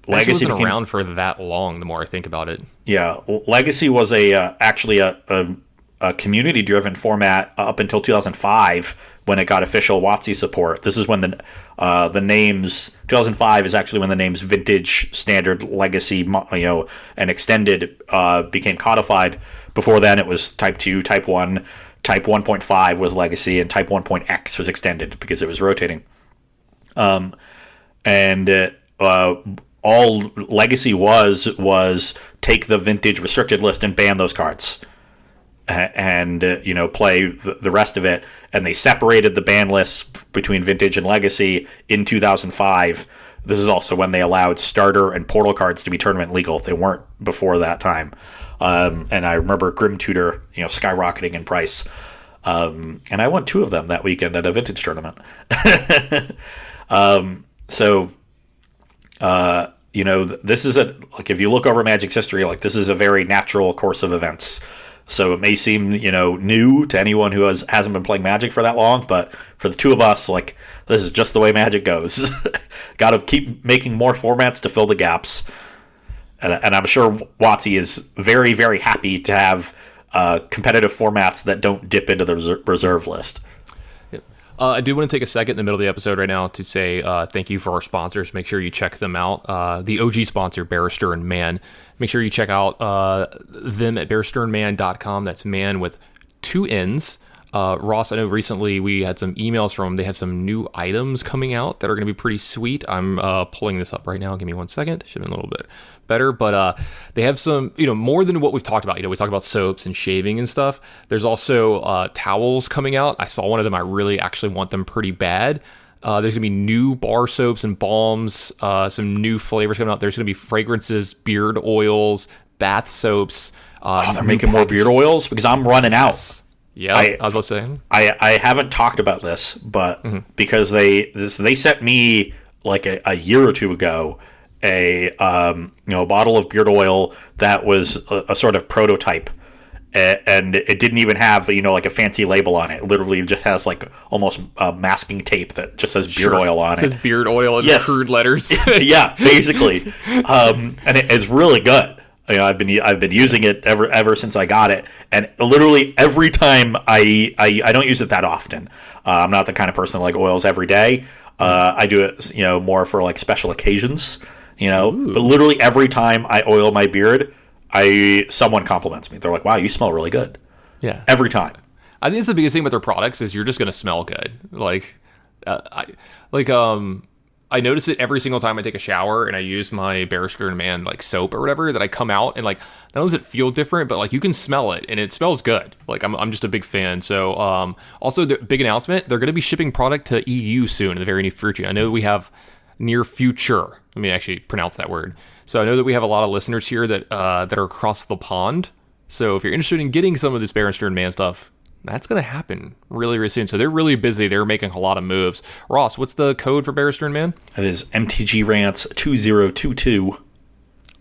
actually wasn't around for that long, the more I think about it. Yeah, Legacy was actually a community-driven format up until 2005, when it got official WotC support. This is when the names 2005 is actually when the names Vintage, Standard, Legacy, and Extended became codified. Before then, it was Type 2, Type 1, Type 1.5 was Legacy, and Type 1.x was Extended because it was rotating. All Legacy was take the Vintage restricted list and ban those cards, and play the rest of it. And they separated the ban lists between Vintage and Legacy in 2005. This is also when they allowed starter and portal cards to be tournament legal. They weren't before that time. And I remember Grim Tutor skyrocketing in price, and I won 2 of them that weekend at a Vintage tournament. This is if you look over Magic's history, this is a very natural course of events. So it may seem, new to anyone who hasn't been playing Magic for that long, but for the two of us, this is just the way Magic goes. Got to keep making more formats to fill the gaps. And I'm sure WotC is very, very happy to have competitive formats that don't dip into the reserve list. I do want to take a second in the middle of the episode right now to say thank you for our sponsors. Make sure you check them out. The OG sponsor, Barrister and Man. Make sure you check out them at barristerandman.com. That's man with two N's. Ross, I know recently we had some emails from them. They have some new items coming out that are going to be pretty sweet. I'm pulling this up right now. Give me 1 second. Should have been a little bit better, but they have some, more than what we've talked about. We talk about soaps and shaving and stuff. There's also towels coming out. I saw one of them. I really actually want them pretty bad. There's going to be new bar soaps and balms, some new flavors coming out. There's going to be fragrances, beard oils, bath soaps. They're making more beard oils because I'm running out. Yeah, I was about to say. I haven't talked about this, but because they sent me like a year or two ago a bottle of beard oil that was a sort of prototype, and it didn't even have a fancy label on it. It literally just has like almost masking tape that just says beard oil on it. It says beard oil in crude letters. Yeah, basically, and it's really good. I've been using it ever since I got it, and literally every time I don't use it that often. I'm not the kind of person that like oils every day. I do it more for like special occasions. Ooh. But literally every time I oil my beard, someone compliments me. They're like, "Wow, you smell really good." Yeah, every time. I think it's the biggest thing about their products is you're just gonna smell good. I notice it every single time I take a shower and I use my Barrister and Man soap or whatever, that I come out and not only does it feel different, but you can smell it and it smells good. I'm just a big fan. So also the big announcement, they're going to be shipping product to EU soon in the very near future. I know we have near future. Let me actually pronounce that word. So I know that we have a lot of listeners here that are across the pond. So if you're interested in getting some of this Barrister and Man stuff, that's going to happen really, really soon. So they're really busy. They're making a lot of moves. Ross, what's the code for Barrister and Man? It is MTGRants2022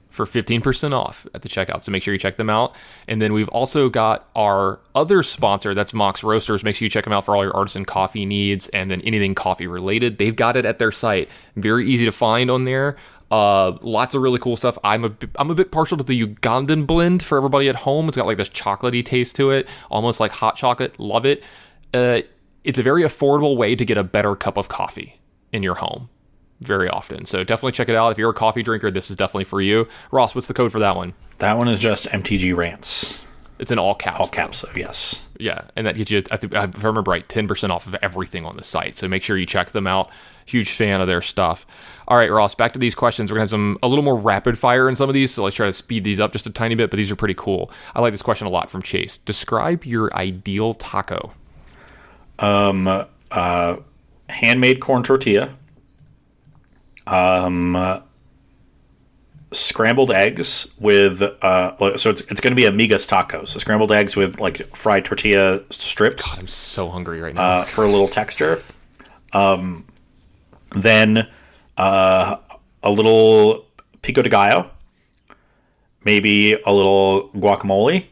for 15% off at the checkout. So make sure you check them out. And then we've also got our other sponsor. That's Mox Roasters. Make sure you check them out for all your artisan coffee needs and then anything coffee related. They've got it at their site. Very easy to find on there. Lots of really cool stuff. I'm a bit partial to the Ugandan blend for everybody at home. It's got this chocolatey taste to it, almost like hot chocolate. Love it. It's a very affordable way to get a better cup of coffee in your home very often. So definitely check it out. If you're a coffee drinker, this is definitely for you. Ross, what's the code for that one? That one is just MTG Rants. It's in all caps. All caps, though. Yes. Yeah, and that gets you, if I remember right, 10% off of everything on the site. So make sure you check them out. Huge fan of their stuff. All right, Ross, back to these questions. We're going to have a little more rapid fire in some of these, so let's try to speed these up just a tiny bit, but these are pretty cool. I like this question a lot from Chase. Describe your ideal taco. Handmade corn tortilla. Scrambled eggs with so it's going to be Amigas tacos. So scrambled eggs with fried tortilla strips. God, I'm so hungry right now. For a little texture. Then a little pico de gallo, maybe a little guacamole,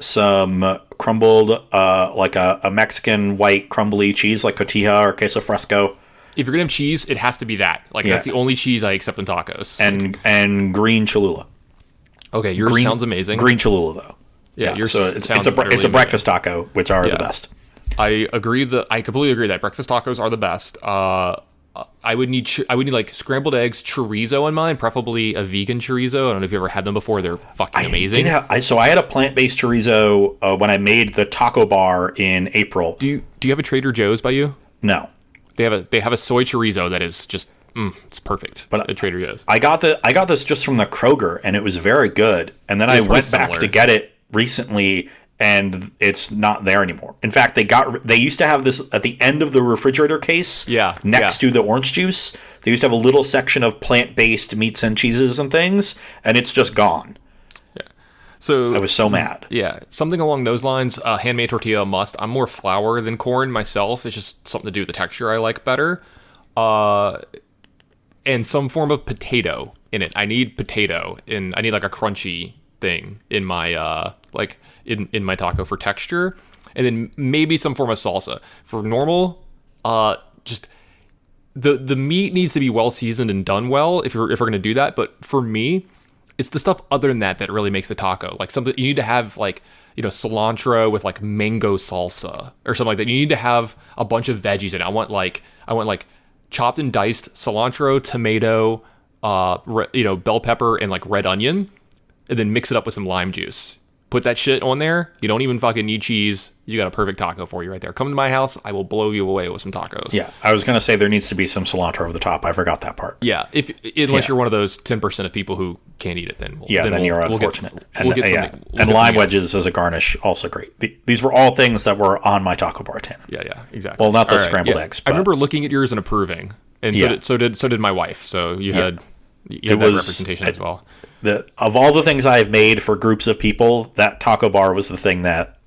some crumbled a Mexican white crumbly cheese like cotija or queso fresco. If you're going to have cheese, it has to be that. That's the only cheese I accept in tacos. And green Cholula. Okay, yours sounds amazing. Green Cholula, though. Yeah. Yours so it's a breakfast taco, which are the best. I agree that I completely agree that breakfast tacos are the best. I would need scrambled eggs, chorizo on mine, preferably a vegan chorizo. I don't know if you ever had them before. They're fucking amazing. So I had a plant-based chorizo when I made the taco bar in April. Do you have a Trader Joe's by you? No. They have a soy chorizo that is just it's perfect. But at Trader Joe's, I got this just from the Kroger, and it was very good. And then I went back to get it recently, and it's not there anymore. In fact, they used to have this at the end of the refrigerator case, next to the orange juice. They used to have a little section of plant-based meats and cheeses and things, and it's just gone. So I was so mad. Yeah, something along those lines. Handmade tortilla must. I'm more flour than corn myself. It's just something to do with the texture I like better. And some form of potato in it. I need potato, and I need a crunchy thing in my in my taco for texture, and then maybe some form of salsa for normal. Just the meat needs to be well seasoned and done well if we're gonna do that. But for me, it's the stuff other than that really makes the taco. Like something you need to have, like, you know, cilantro with like mango salsa or something like that. You need to have a bunch of veggies in it. I want like chopped and diced cilantro, tomato, bell pepper, and like red onion, and then mix it up with some lime juice. Put that shit on there. You don't even fucking need cheese. You got a perfect taco for you right there. Come to my house. I will blow you away with some tacos. Yeah, I was going to say there needs to be some cilantro over the top. I forgot that part. Yeah, unless you're one of those 10% of people who can't eat it, then you're unfortunate. We'll get lime wedges as a garnish, also great. These were all things that were on my taco bar, Tana. Yeah, yeah, exactly. Well, not the scrambled eggs. But I remember looking at yours and approving, and so did my wife. So you had... Yeah, it was representation as well. Of all the things I've made for groups of people, that taco bar was the thing that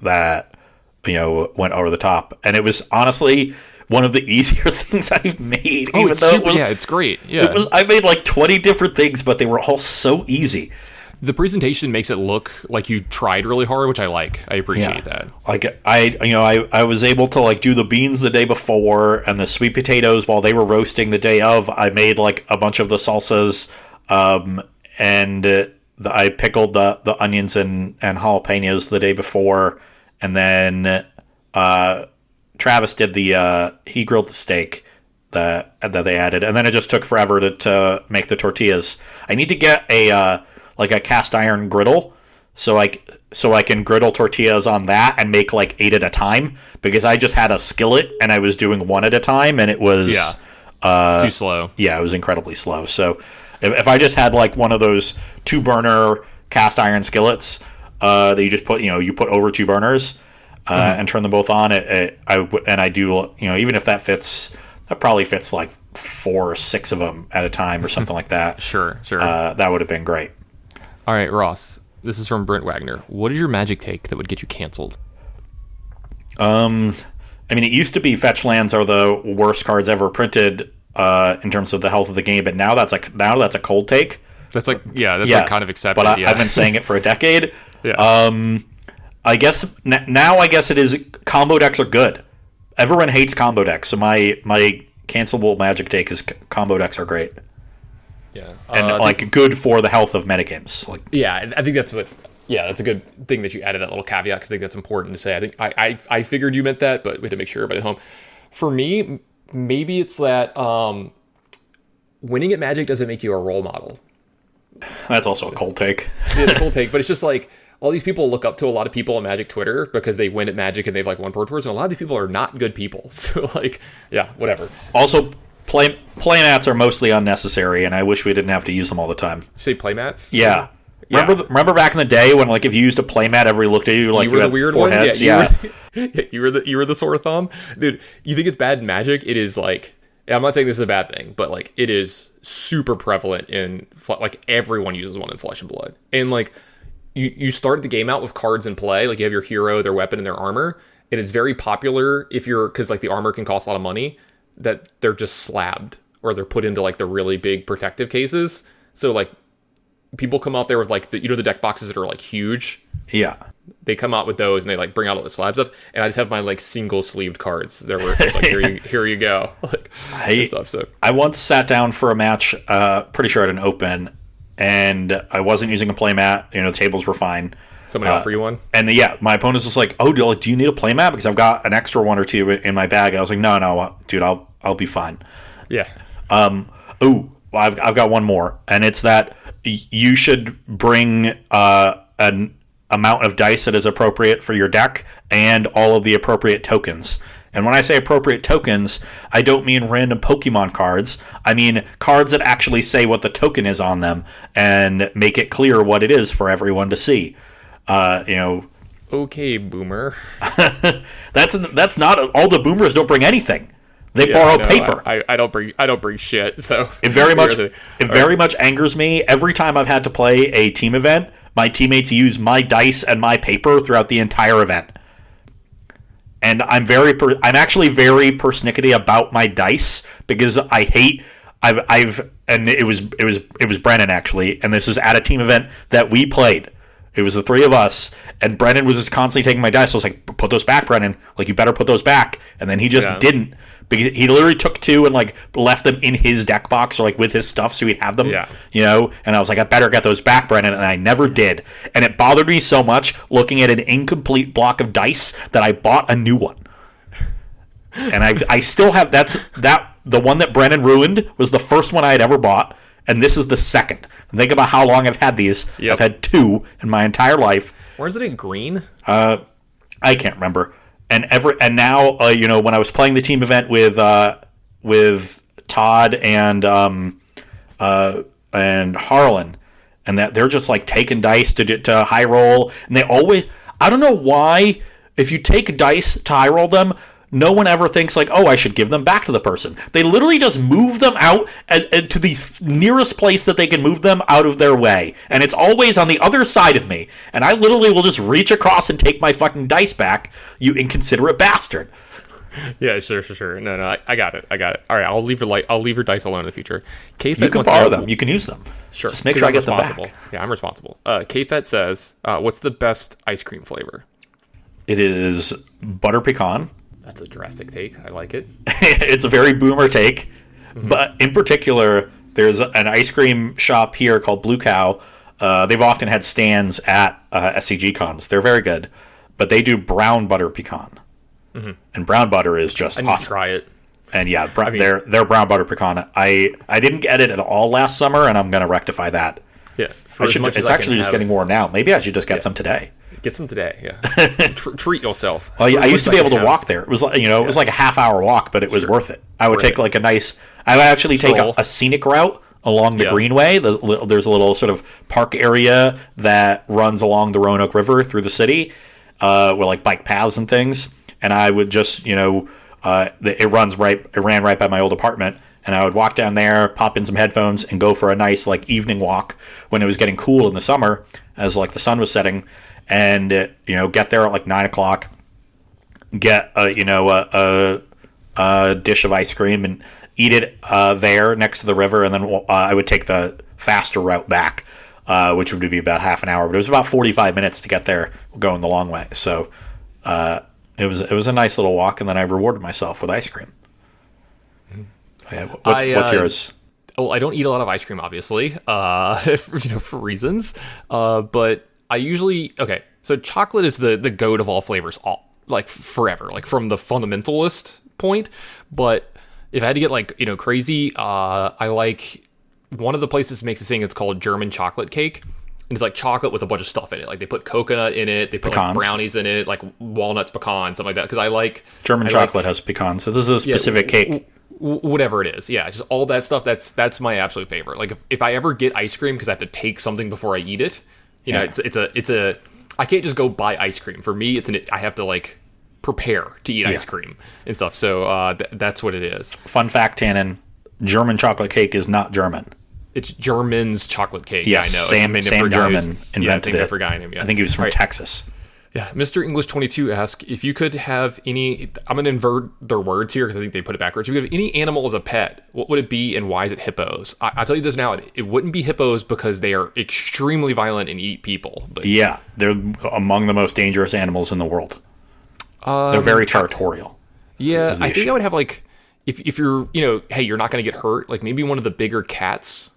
you know went over the top, and it was honestly one of the easier things I've made. It's great. Yeah, I made like 20 different things, but they were all so easy. The presentation makes it look like you tried really hard, which I like. I appreciate that. Like I was able to like do the beans the day before and the sweet potatoes while they were roasting the day of. I made like a bunch of the salsas, I pickled the onions and jalapenos the day before, and then Travis did he grilled the steak that they added, and then it just took forever to make the tortillas. I need to get a cast iron griddle, so I can griddle tortillas on that and make like 8 at a time, because I just had a skillet and I was doing 1 at a time, and it was too slow. Yeah, it was incredibly slow. So if I just had like one of those 2-burner cast iron skillets that you just put, you put over 2 burners and turn them both on, even if that probably fits like 4 or 6 of them at a time or something like that. Sure. That would have been great. All right, Ross, this is from Brent Wagner. What is your magic take that would get you canceled? I mean, it used to be fetch lands are the worst cards ever printed in terms of the health of the game, but now that's a cold take. That's like, that's like kind of accepted. But I've been saying it for a decade. Yeah. I guess now it is combo decks are good. Everyone hates combo decks, so my cancelable magic take is combo decks are great. Yeah, and good for the health of metagames. Like, yeah, I think that's a good thing that you added that little caveat, because I think that's important to say. I think I figured you meant that, but we had to make sure everybody at home. For me, maybe it's that winning at Magic doesn't make you a role model. That's also a cold take. It's a cold take, but it's just like all these people look up to a lot of people on Magic Twitter because they win at Magic and they've like won Pro Tours, and a lot of these people are not good people. So like, yeah, whatever. Also, playmats are mostly unnecessary, and I wish we didn't have to use them all the time. You say playmats? Yeah. Remember back in the day when, like, if you used a playmat, everyone looked at you like you were the weird one. You were the sore thumb, dude. You think it's bad in Magic? It is like, I'm not saying this is a bad thing, but like it is super prevalent in like everyone uses one in Flesh and Blood, and like you start the game out with cards in play, like you have your hero, their weapon, and their armor, and it's very popular because like the armor can cost a lot of money. That they're just slabbed or they're put into like the really big protective cases. So like people come out there with like the deck boxes that are like huge. Yeah. They come out with those and they like bring out all the slabs up. And I just have my like single sleeved cards. There were like, here you go. Like stuff. So I once sat down for a match, pretty sure at an open, and I wasn't using a playmat. The tables were fine. Somebody offer you one? And my opponent's just like, oh, do you need a playmat? Because I've got an extra one or two in my bag. And I was like, no, dude, I'll be fine. Yeah. I've got one more. And it's that you should bring an amount of dice that is appropriate for your deck and all of the appropriate tokens. And when I say appropriate tokens, I don't mean random Pokemon cards. I mean cards that actually say what the token is on them and make it clear what it is for everyone to see. Okay, boomer. that's not all. The boomers don't bring anything. They borrow paper. I don't bring shit. So it very much angers me every time I've had to play a team event. My teammates use my dice and my paper throughout the entire event, and I'm actually very persnickety about my dice because I hate. It was Brennan actually, and this was at a team event that we played. It was the three of us, and Brennan was just constantly taking my dice. So I was like, put those back, Brennan. Like, you better put those back. And then he just didn't. because he literally took two and like left them in his deck box or like with his stuff so he'd have them. Yeah. You know, and I was like, I better get those back, Brennan, and I never did. And it bothered me so much looking at an incomplete block of dice that I bought a new one. And I still have the one that Brennan ruined was the first one I had ever bought, and this is the second. And think about how long I've had these. Yep. I've had two in my entire life. Where is it in green? I can't remember. And now you know, when I was playing the team event with Todd and Harlan, and that they're just like taking dice to high roll, and they always, I don't know why, if you take dice to high roll them, no one ever thinks like, oh, I should give them back to the person. They literally just move them out to the nearest place that they can move them out of their way. And it's always on the other side of me. And I literally will just reach across and take my fucking dice back, you inconsiderate bastard. Yeah, sure. No, I got it. All right, I'll leave your dice alone in the future. K-Fet, you can borrow them. You can use them. Sure. Just make sure I get them back. Yeah, I'm responsible. K-Fet says, what's the best ice cream flavor? It is butter pecan. That's a drastic take. I like it. It's a very boomer take. Mm-hmm. But in particular, there's an ice cream shop here called Blue Cow. They've often had stands at SCG cons. They're very good. But they do brown butter pecan. Mm-hmm. And brown butter is just awesome. I need to try it. And yeah, their brown butter pecan. I didn't get it at all last summer, and I'm going to rectify that. Yeah. It's actually just getting worn out. Maybe I should just get some today. Get some today, yeah. Treat yourself. Well, yeah, I used to be able to walk there. It was like, it was like a half-hour walk, but it was worth it. I would take like a nice. I would actually take a scenic route along the Greenway. There's a little sort of park area that runs along the Roanoke River through the city, with like bike paths and things. And I would just, it ran right by my old apartment. And I would walk down there, pop in some headphones, and go for a nice like evening walk when it was getting cool in the summer, as like the sun was setting. And get there at like 9 o'clock, get a dish of ice cream and eat it there next to the river, and then I would take the faster route back, which would be about half an hour, but it was about 45 minutes to get there going the long way. So it was a nice little walk, and then I rewarded myself with ice cream. Okay, what's yours? Well, I don't eat a lot of ice cream, obviously, for reasons, but. So chocolate is the goat of all flavors, forever, like from the fundamentalist point. But if I had to get crazy, I like one of the places makes this thing. It's called German chocolate cake, and it's like chocolate with a bunch of stuff in it. Like they put coconut in it, they put like brownies in it, like walnuts, pecans, something like that. Because I like German chocolate has pecans, so this is a specific cake. Whatever it is, just all that stuff. That's my absolute favorite. Like if I ever get ice cream, because I have to take something before I eat it. It's I can't just go buy ice cream. For me, I have to like prepare to eat ice cream and stuff. So that's what it is. Fun fact, Tannen, German chocolate cake is not German. It's German's chocolate cake. Yes, I know. Sam German invented it. I forgot him. Yeah. I think he was from Texas. Yeah, Mr. English 22 asks, if you could have any, I'm going to invert their words here because I think they put it backwards. If you could have any animal as a pet, what would it be and why is it hippos? I'll tell you this now, it wouldn't be hippos because they are extremely violent and eat people. But yeah, they're among the most dangerous animals in the world. They're very territorial. Yeah, I think I would have like, if you're, hey, you're not going to get hurt, like maybe one of the bigger cats.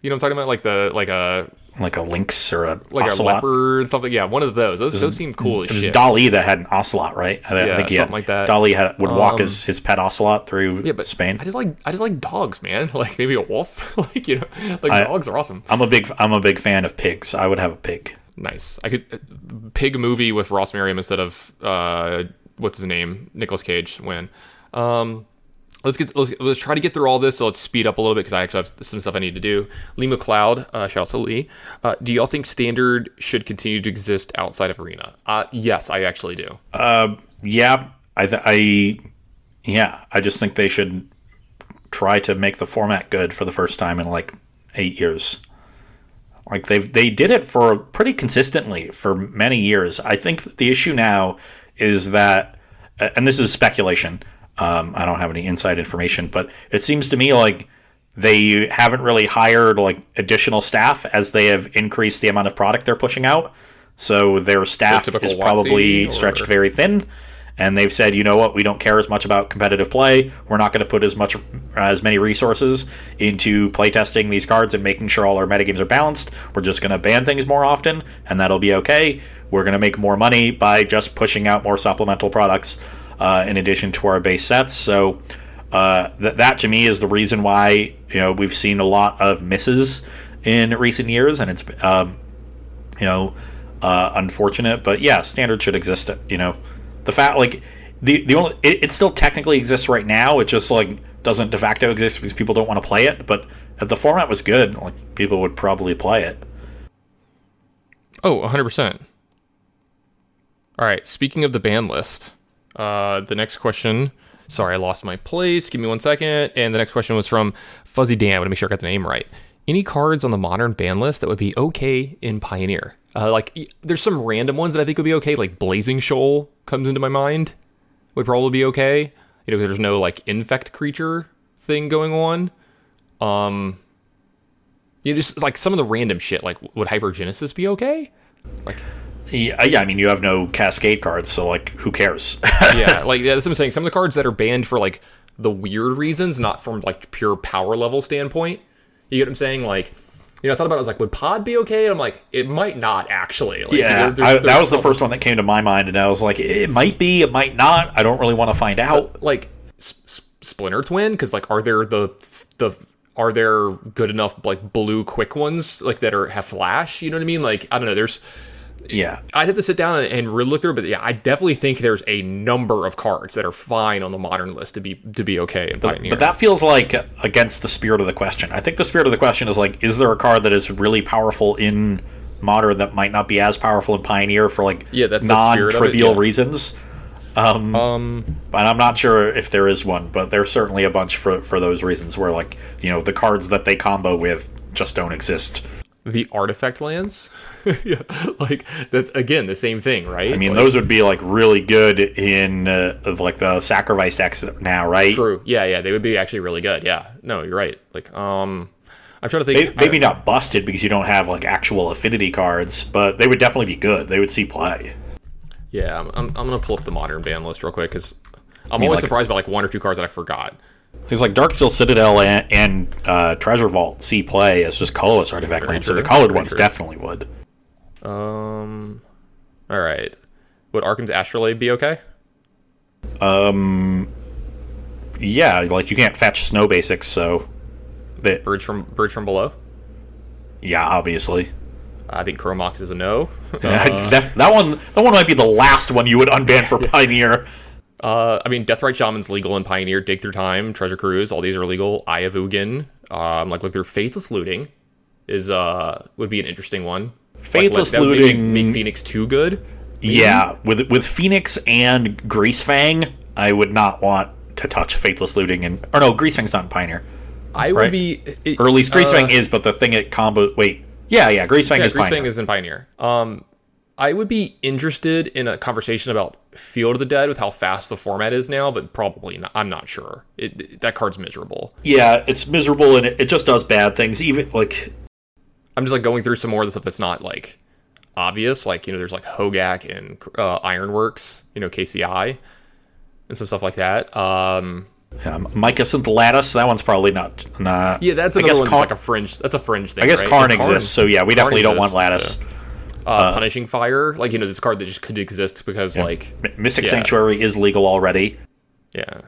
You know what I'm talking about? Like a lynx or a leopard and something. Yeah, one of those. Those seem cool as shit. It was Dali that had an ocelot, right? I think something like that. Dali would walk his pet ocelot through Spain. I just like dogs, man. Like maybe a wolf. Dogs are awesome. I'm a big fan of pigs. I would have a pig. Nice. I could pig movie with Ross Merriam instead of what's his name? Nicolas Cage. Let's try to get through all this. So let's speed up a little bit because I actually have some stuff I need to do. Lee McLeod, shout out to Lee. Do y'all think Standard should continue to exist outside of Arena? Yes, I actually do. I just think they should try to make the format good for the first time in like 8 years. Like they did it for pretty consistently for many years. I think the issue now is that, and this is speculation. I don't have any inside information, but it seems to me like they haven't really hired like additional staff as they have increased the amount of product they're pushing out. So their staff is probably stretched very thin, and they've said, you know what, we don't care as much about competitive play. We're not going to put as many resources into playtesting these cards and making sure all our metagames are balanced. We're just going to ban things more often, and that'll be okay. We're going to make more money by just pushing out more supplemental products in addition to our base sets. So that to me is the reason why, you know, we've seen a lot of misses in recent years, and it's unfortunate. But yeah, Standard should exist. You know, the fact, like, the only, it still technically exists right now. It just, like, doesn't de facto exist because people don't want to play it. But if the format was good, like, people would probably play it. Oh, 100%. All right. Speaking of the ban list, the next question. Sorry, I lost my place. Give me 1 second. And the next question was from Fuzzy Dan. I want to make sure I got the name right. Any cards on the Modern ban list that would be okay in Pioneer? Like, there's some random ones that I think would be okay. Like, Blazing Shoal comes into my mind. Would probably be okay. You know, there's no, like, infect creature thing going on. You know, just, like, some of the random shit. Like, would Hypergenesis be okay? Like... Yeah, I mean, you have no Cascade cards, so, like, who cares? Yeah, like, that's what I'm saying. Some of the cards that are banned for, like, the weird reasons, not from, like, pure power level standpoint. You get what I'm saying? Like, you know, I thought about it, I was like, would Pod be okay? And I'm like, it might not, actually. Like, yeah, that was the first one that came to my mind, and I was like, it might be, it might not. I don't really want to find out. But, like, Splinter Twin? Because, like, are there are there good enough, like, blue quick ones, like, that have flash? You know what I mean? Like, I don't know, there's... Yeah, I'd have to sit down and look through, but yeah, I definitely think there's a number of cards that are fine on the Modern list to be okay in Pioneer. But that feels like against the spirit of the question. I think the spirit of the question is, like, is there a card that is really powerful in Modern that might not be as powerful in Pioneer for, like, that's non-trivial reasons? And I'm not sure if there is one, but there's certainly a bunch for those reasons where, like, you know, the cards that they combo with just don't exist. The artifact lands? Yeah, like, that's, again, the same thing, right? I mean, like, those would be, like, really good in, like, the Sacrifice decks now, right? True. Yeah, they would be actually really good, yeah. No, you're right. Like, I'm trying to think... Maybe not busted because you don't have, like, actual affinity cards, but they would definitely be good. They would see play. Yeah, I'm going to pull up the Modern ban list real quick, because I'm always surprised by, like, one or two cards that I forgot. It's like Darksteel Citadel and Treasure Vault see play as just colorless artifact lands, so the colored ones definitely would. All right. Would Arkham's Astrolabe be okay? Yeah, like, you can't fetch snow basics, so Bridge from Below. Yeah, obviously. I think Chromox is a no. that one might be the last one you would unban for Pioneer. I mean, Deathrite Shaman's legal in Pioneer. Dig Through Time, Treasure Cruise, all these are legal. Eye of Ugin, like, look through Faithless Looting is would be an interesting one. Faithless, like, Looting make Phoenix too good. Maybe? Yeah, with Phoenix and Greasefang, I would not want to touch Faithless Looting Greasefang's not in Pioneer. Or at least Greasefang is, but the thing it combo. Wait, yeah, Greasefang is in Pioneer. I would be interested in a conversation about Field of the Dead with how fast the format is now, but probably not. I'm not sure. That card's miserable. Yeah, it's miserable, and it just does bad things. Even, like, I'm just, like, going through some more of the stuff that's not, like, obvious. Like, you know, there's, like, Hogak and Ironworks, you know, KCI, and some stuff like that. Yeah, Mycosynth Lattice, that one's probably not. Yeah, that's another one that's, like, a fringe. That's a fringe thing. I guess, right? Karn exists, so yeah, we definitely don't want Lattice. Yeah. Punishing Fire, like, you know, this card that just could exist because, yeah, like... Mystic Sanctuary is legal already. Yeah.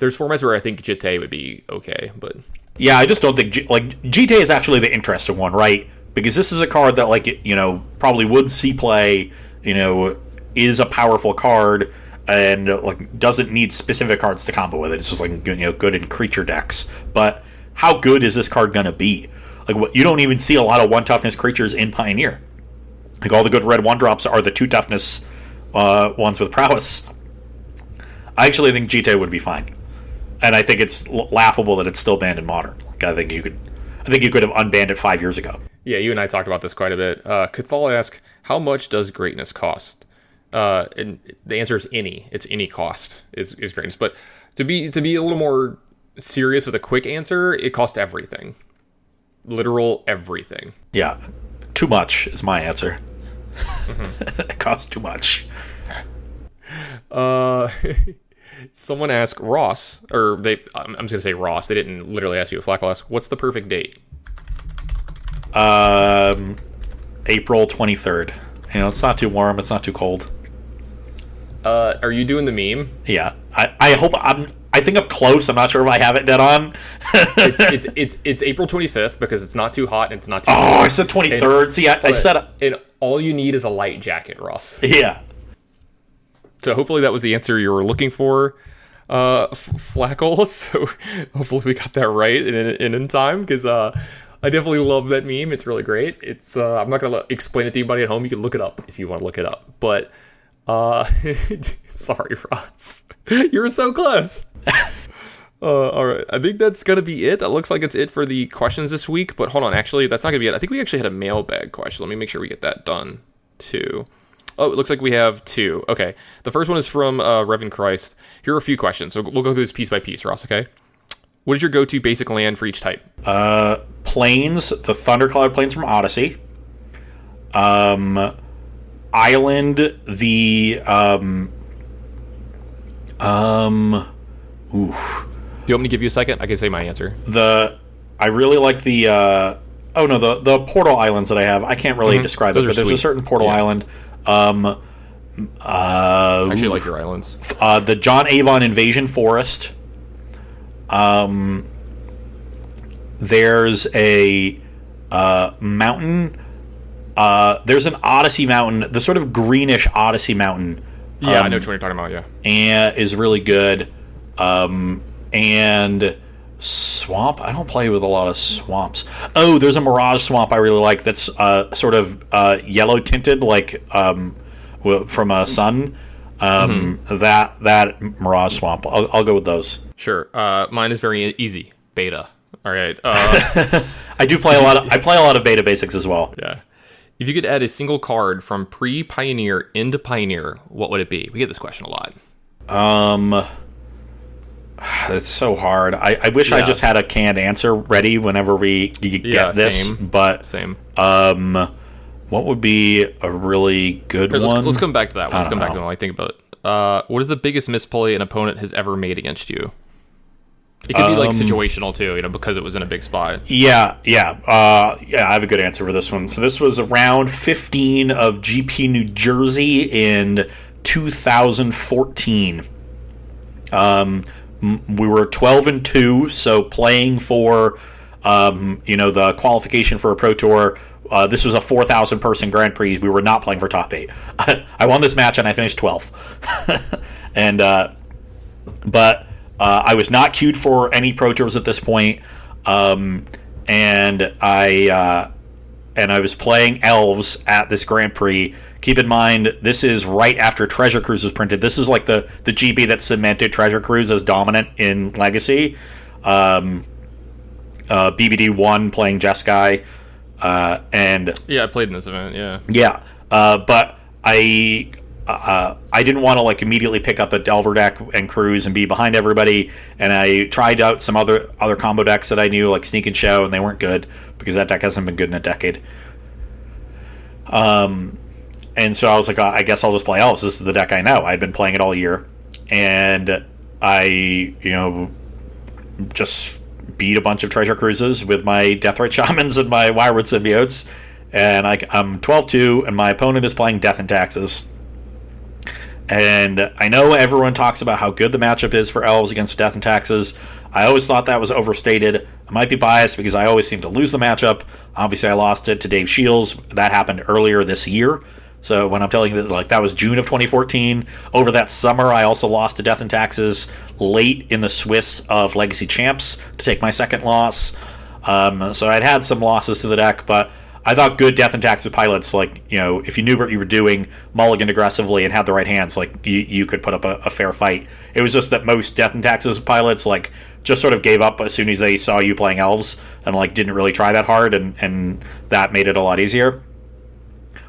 There's formats where I think Jitte would be okay, but... Yeah, I just don't think... Jitte is actually the interesting one, right? Because this is a card that, like, you know, probably would see play, you know, is a powerful card, and, like, doesn't need specific cards to combo with it. It's just, like, you know, good in creature decks. But how good is this card going to be? Like, you don't even see a lot of 1-toughness creatures in Pioneer. Like, all the good red 1-drops are the 2-toughness ones with prowess. I actually think Jitte would be fine. And I think it's laughable that it's still banned in Modern. Like, I think you could have unbanned it 5 years ago. Yeah, you and I talked about this quite a bit. Cathal asks, how much does greatness cost? And the answer is any. It's any cost is greatness. But to be a little more serious with a quick answer, it costs everything. Literal everything. Yeah, too much is my answer. It costs too much. Someone asked Ross, or I'm just gonna say Ross. They didn't literally ask you. Flacco asked, "What's the perfect date?" April 23rd. You know, it's not too warm. It's not too cold. Are you doing the meme? Yeah, I hope I'm. I think I'm close. I'm not sure if I have it dead on. It's April 25th because it's not too hot and it's not too cold. Oh, I said 23rd. And, see, I said it. And all you need is a light jacket, Ross. Yeah. So hopefully that was the answer you were looking for, Flackle. So hopefully we got that right in time because I definitely love that meme. It's really great. It's I'm not going to explain it to anybody at home. You can look it up if you want to look it up. But sorry, Ross. You were so close. All right. I think that's going to be it. That looks like it's it for the questions this week. But hold on. Actually, that's not going to be it. I think we actually had a mailbag question. Let me make sure we get that done, too. Oh, it looks like we have two. Okay. The first one is from Revan Christ. Here are a few questions. So we'll go through this piece by piece, Ross, okay? What is your go-to basic land for each type? Plains, the Thundercloud Plains from Odyssey. Island, the... oof. Do you want me to give you a second? I can say my answer. I really like the... the portal islands that I have. I can't really describe it, but there's a certain portal island... I actually like your islands. The John Avon Invasion Forest. There's a mountain. There's an Odyssey Mountain, the sort of greenish Odyssey Mountain. Yeah, I know what you're talking about. Yeah, and is really good. And swamp. I don't play with a lot of swamps. Oh, there's a Mirage Swamp I really like. That's sort of yellow tinted, like from a sun. That Mirage Swamp. I'll go with those. Sure. Mine is very easy. Beta. All right. I play a lot of beta basics as well. Yeah. If you could add a single card from pre-Pioneer into Pioneer, what would it be? We get this question a lot. It's so hard. I wish I just had a canned answer ready whenever we get this. Same. But same. What would be a really good one? Let's come back to that. Let's come back to that. I think about it. What is the biggest misplay an opponent has ever made against you? It could be like situational too, because it was in a big spot. Yeah. I have a good answer for this one. So this was around 15 of GP New Jersey in 2014. We were 12-2, so playing for, the qualification for a Pro Tour. This was a 4,000-person Grand Prix. We were not playing for top 8. I won this match and I finished 12th. And but I was not queued for any Pro Tours at this point. And I was playing Elves at this Grand Prix. Keep in mind, this is right after Treasure Cruise was printed. This is like the GB that cemented Treasure Cruise as dominant in Legacy. BBD 1 playing Jeskai. And yeah, I played in this event. Yeah. But I didn't want to immediately pick up a Delver deck and Cruise and be behind everybody. And I tried out some other combo decks that I knew, like Sneak and Show, and they weren't good because that deck hasn't been good in a decade. And so I was like, I guess I'll just play Elves. This is the deck I know. I'd been playing it all year. And I, just beat a bunch of Treasure Cruises with my Deathrite Shamans and my Wireward Symbiotes. And I'm 12-2, and my opponent is playing Death and Taxes. And I know everyone talks about how good the matchup is for Elves against Death and Taxes. I always thought that was overstated. I might be biased because I always seem to lose the matchup. Obviously, I lost it to Dave Shields. That happened earlier this year. So when I'm telling you that, that was June of 2014. Over that summer, I also lost to Death and Taxes late in the Swiss of Legacy Champs to take my second loss. So I'd had some losses to the deck, but I thought good Death and Taxes pilots, if you knew what you were doing, mulliganed aggressively and had the right hands, you could put up a fair fight. It was just that most Death and Taxes pilots, just sort of gave up as soon as they saw you playing Elves and, didn't really try that hard, and that made it a lot easier.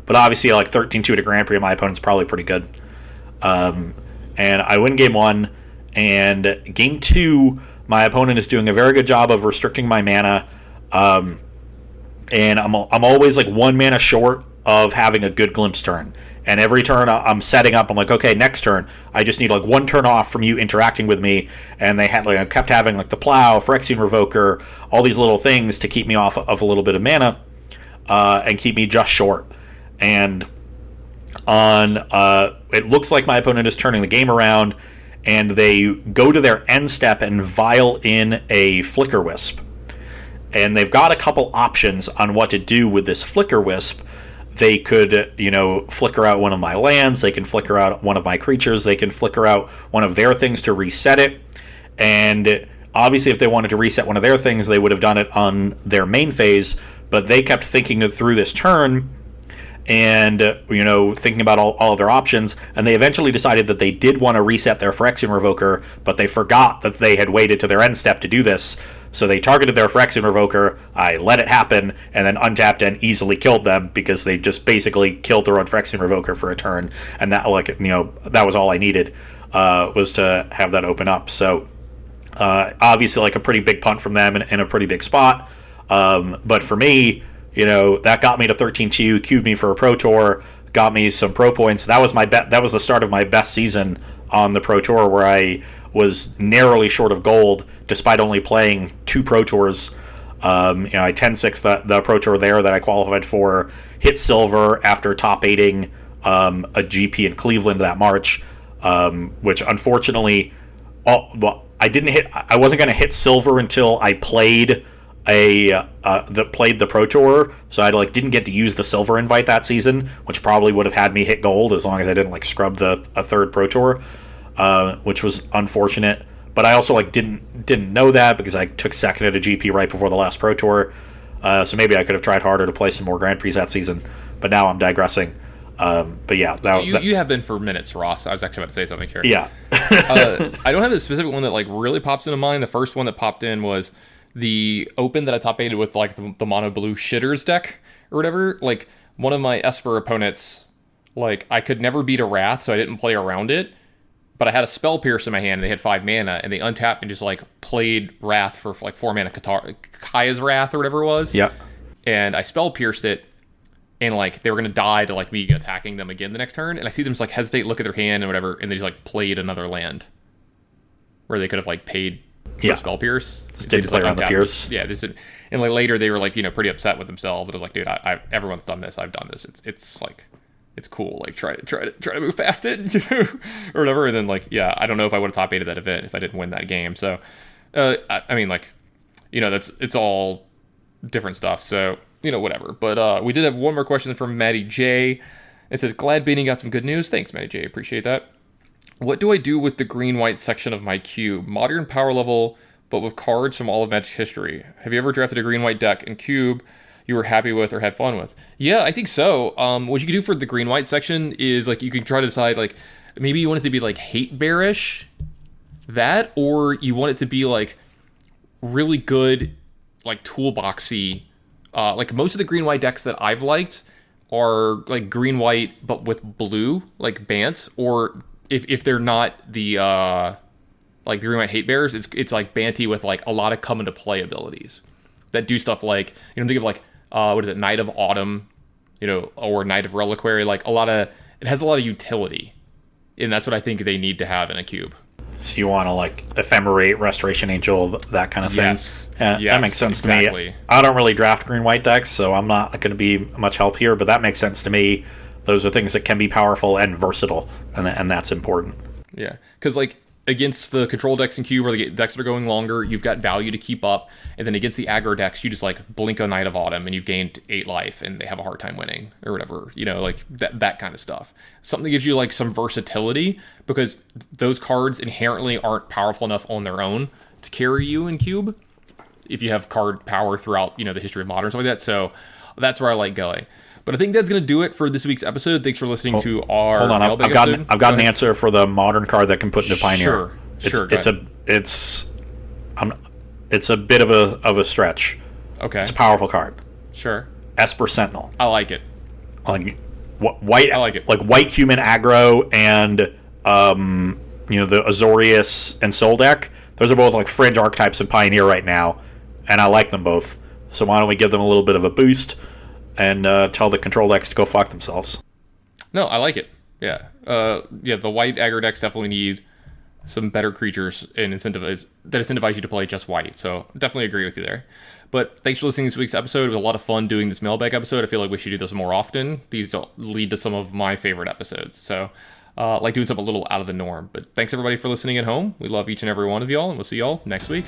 But obviously, 13-2 to Grand Prix, my opponent's probably pretty good. And I win game 1. And game 2, my opponent is doing a very good job of restricting my mana. And I'm always, 1 mana short of having a good Glimpse turn. And every turn I'm setting up, I'm like, okay, next turn, I just need like one turn off from you interacting with me. And they had, like, I kept having like the Plow, Phyrexian Revoker, all these little things to keep me off of a little bit of mana and keep me just short. And on it looks like my opponent is turning the game around, and they go to their end step and vial in a Flicker Wisp. And they've got a couple options on what to do with this Flicker Wisp. They could, you know, flicker out one of my lands. They can flicker out one of my creatures. They can flicker out one of their things to reset it. And obviously, if they wanted to reset one of their things, they would have done it on their main phase. But they kept thinking through this turn and, you know, thinking about all of their options. And they eventually decided that they did want to reset their Phyrexian Revoker, but they forgot that they had waited to their end step to do this. So they targeted their Phyrexian Revoker, I let it happen, and then untapped and easily killed them because they just basically killed their own Phyrexian Revoker for a turn, and that, like, you know, that was all I needed, was to have that open up. So obviously, like, a pretty big punt from them in a pretty big spot. But for me, you know, that got me to 13-2, queued me for a Pro Tour, got me some Pro points. That was my that was the start of my best season on the Pro Tour, where I was narrowly short of gold despite only playing 2 Pro Tours. You know, I 10-6 the Pro Tour there that I qualified for, hit silver after top 8ing a GP in Cleveland that March, which unfortunately, I wasn't going to hit silver until I played played the Pro Tour, so I like didn't get to use the silver invite that season, which probably would have had me hit gold as long as I didn't like scrub a third Pro Tour. Which was unfortunate, but I also like didn't know that because I took second at a GP right before the last Pro Tour, so maybe I could have tried harder to play some more Grand Prix that season. But now I'm digressing. But yeah, you have been for minutes, Ross. I was actually about to say something here. Yeah, I don't have a specific one that like really pops into mind. The first one that popped in was the open that I top aided with like the mono blue shitters deck or whatever. Like one of my Esper opponents, like I could never beat a Wrath, so I didn't play around it. But I had a Spell Pierce in my hand, and they had 5 mana, and they untapped and just, like, played Wrath for, like, 4 mana Kaya's Wrath or whatever it was. Yeah. And I Spell Pierced it, and, like, they were going to die to, like, me attacking them again the next turn, and I see them just, like, hesitate, look at their hand and whatever, and they just, like, played another land where they could have, like, paid for Spell Pierce. Just didn't play around the Pierce. Yeah. And, like, later they were, like, you know, pretty upset with themselves, and I was like, dude, everyone's done this. I've done this. It's like... it's cool, like try to move past it, you know, or whatever. And then like, yeah, I don't know if I would have top 8'd that event if I didn't win that game. So, I mean, like, you know, it's all different stuff. So, you know, whatever. But we did have one more question from Maddie J. It says, "Glad Beanie got some good news. Thanks, Maddie J. Appreciate that. What do I do with the green-white section of my queue? Modern power level, but with cards from all of Magic's history. Have you ever drafted a green-white deck in cube you were happy with or had fun with?" Yeah, I think so. What you can do for the green-white section is, like, you can try to decide, like, maybe you want it to be, like, hate bearish, that, or you want it to be, like, really good, like, toolboxy. Like, most of the green-white decks that I've liked are, like, green-white, but with blue, like, Bant, or if they're not the, like, the green-white hate bearers, it's like, Banty with, like, a lot of come-into-play abilities that do stuff like, you know, think of, like, what is it, Knight of Autumn, you know, or Knight of Reliquary, like it has a lot of utility, and that's what I think they need to have in a cube. So you want to, like, Ephemerate, Restoration Angel, that kind of thing. Yes. Yeah, that makes sense to me. I don't really draft green-white decks, so I'm not going to be much help here, but that makes sense to me. Those are things that can be powerful and versatile, and that's important. Yeah, because, like, against the control decks in cube, or the decks that are going longer, you've got value to keep up, and then against the aggro decks, you just, like, blink a Knight of Autumn and you've gained 8 life and they have a hard time winning or whatever, you know, like that kind of stuff. Something that gives you, like, some versatility, because those cards inherently aren't powerful enough on their own to carry you in cube if you have card power throughout, you know, the history of Modern and stuff like that. So that's where I like going. But I think that's going to do it for this week's episode. Thanks for listening to our mailbag episode. I've got an answer for the Modern card that can put into Pioneer. Sure, it's a bit of a stretch. Okay, it's a powerful card. Sure, Esper Sentinel. I like it. Like white, I like it. Like white human aggro and you know, the Azorius and Soul deck. Those are both like fringe archetypes in Pioneer right now, and I like them both. So why don't we give them a little bit of a boost? and tell the control decks to go fuck themselves. No, I like it. Yeah. Yeah, the white aggro decks definitely need some better creatures and incentivize you to play just white. So definitely agree with you there. But thanks for listening to this week's episode. It was a lot of fun doing this mailbag episode. I feel like we should do this more often. These lead to some of my favorite episodes. So I like doing something a little out of the norm. But thanks, everybody, for listening at home. We love each and every one of y'all, and we'll see y'all next week.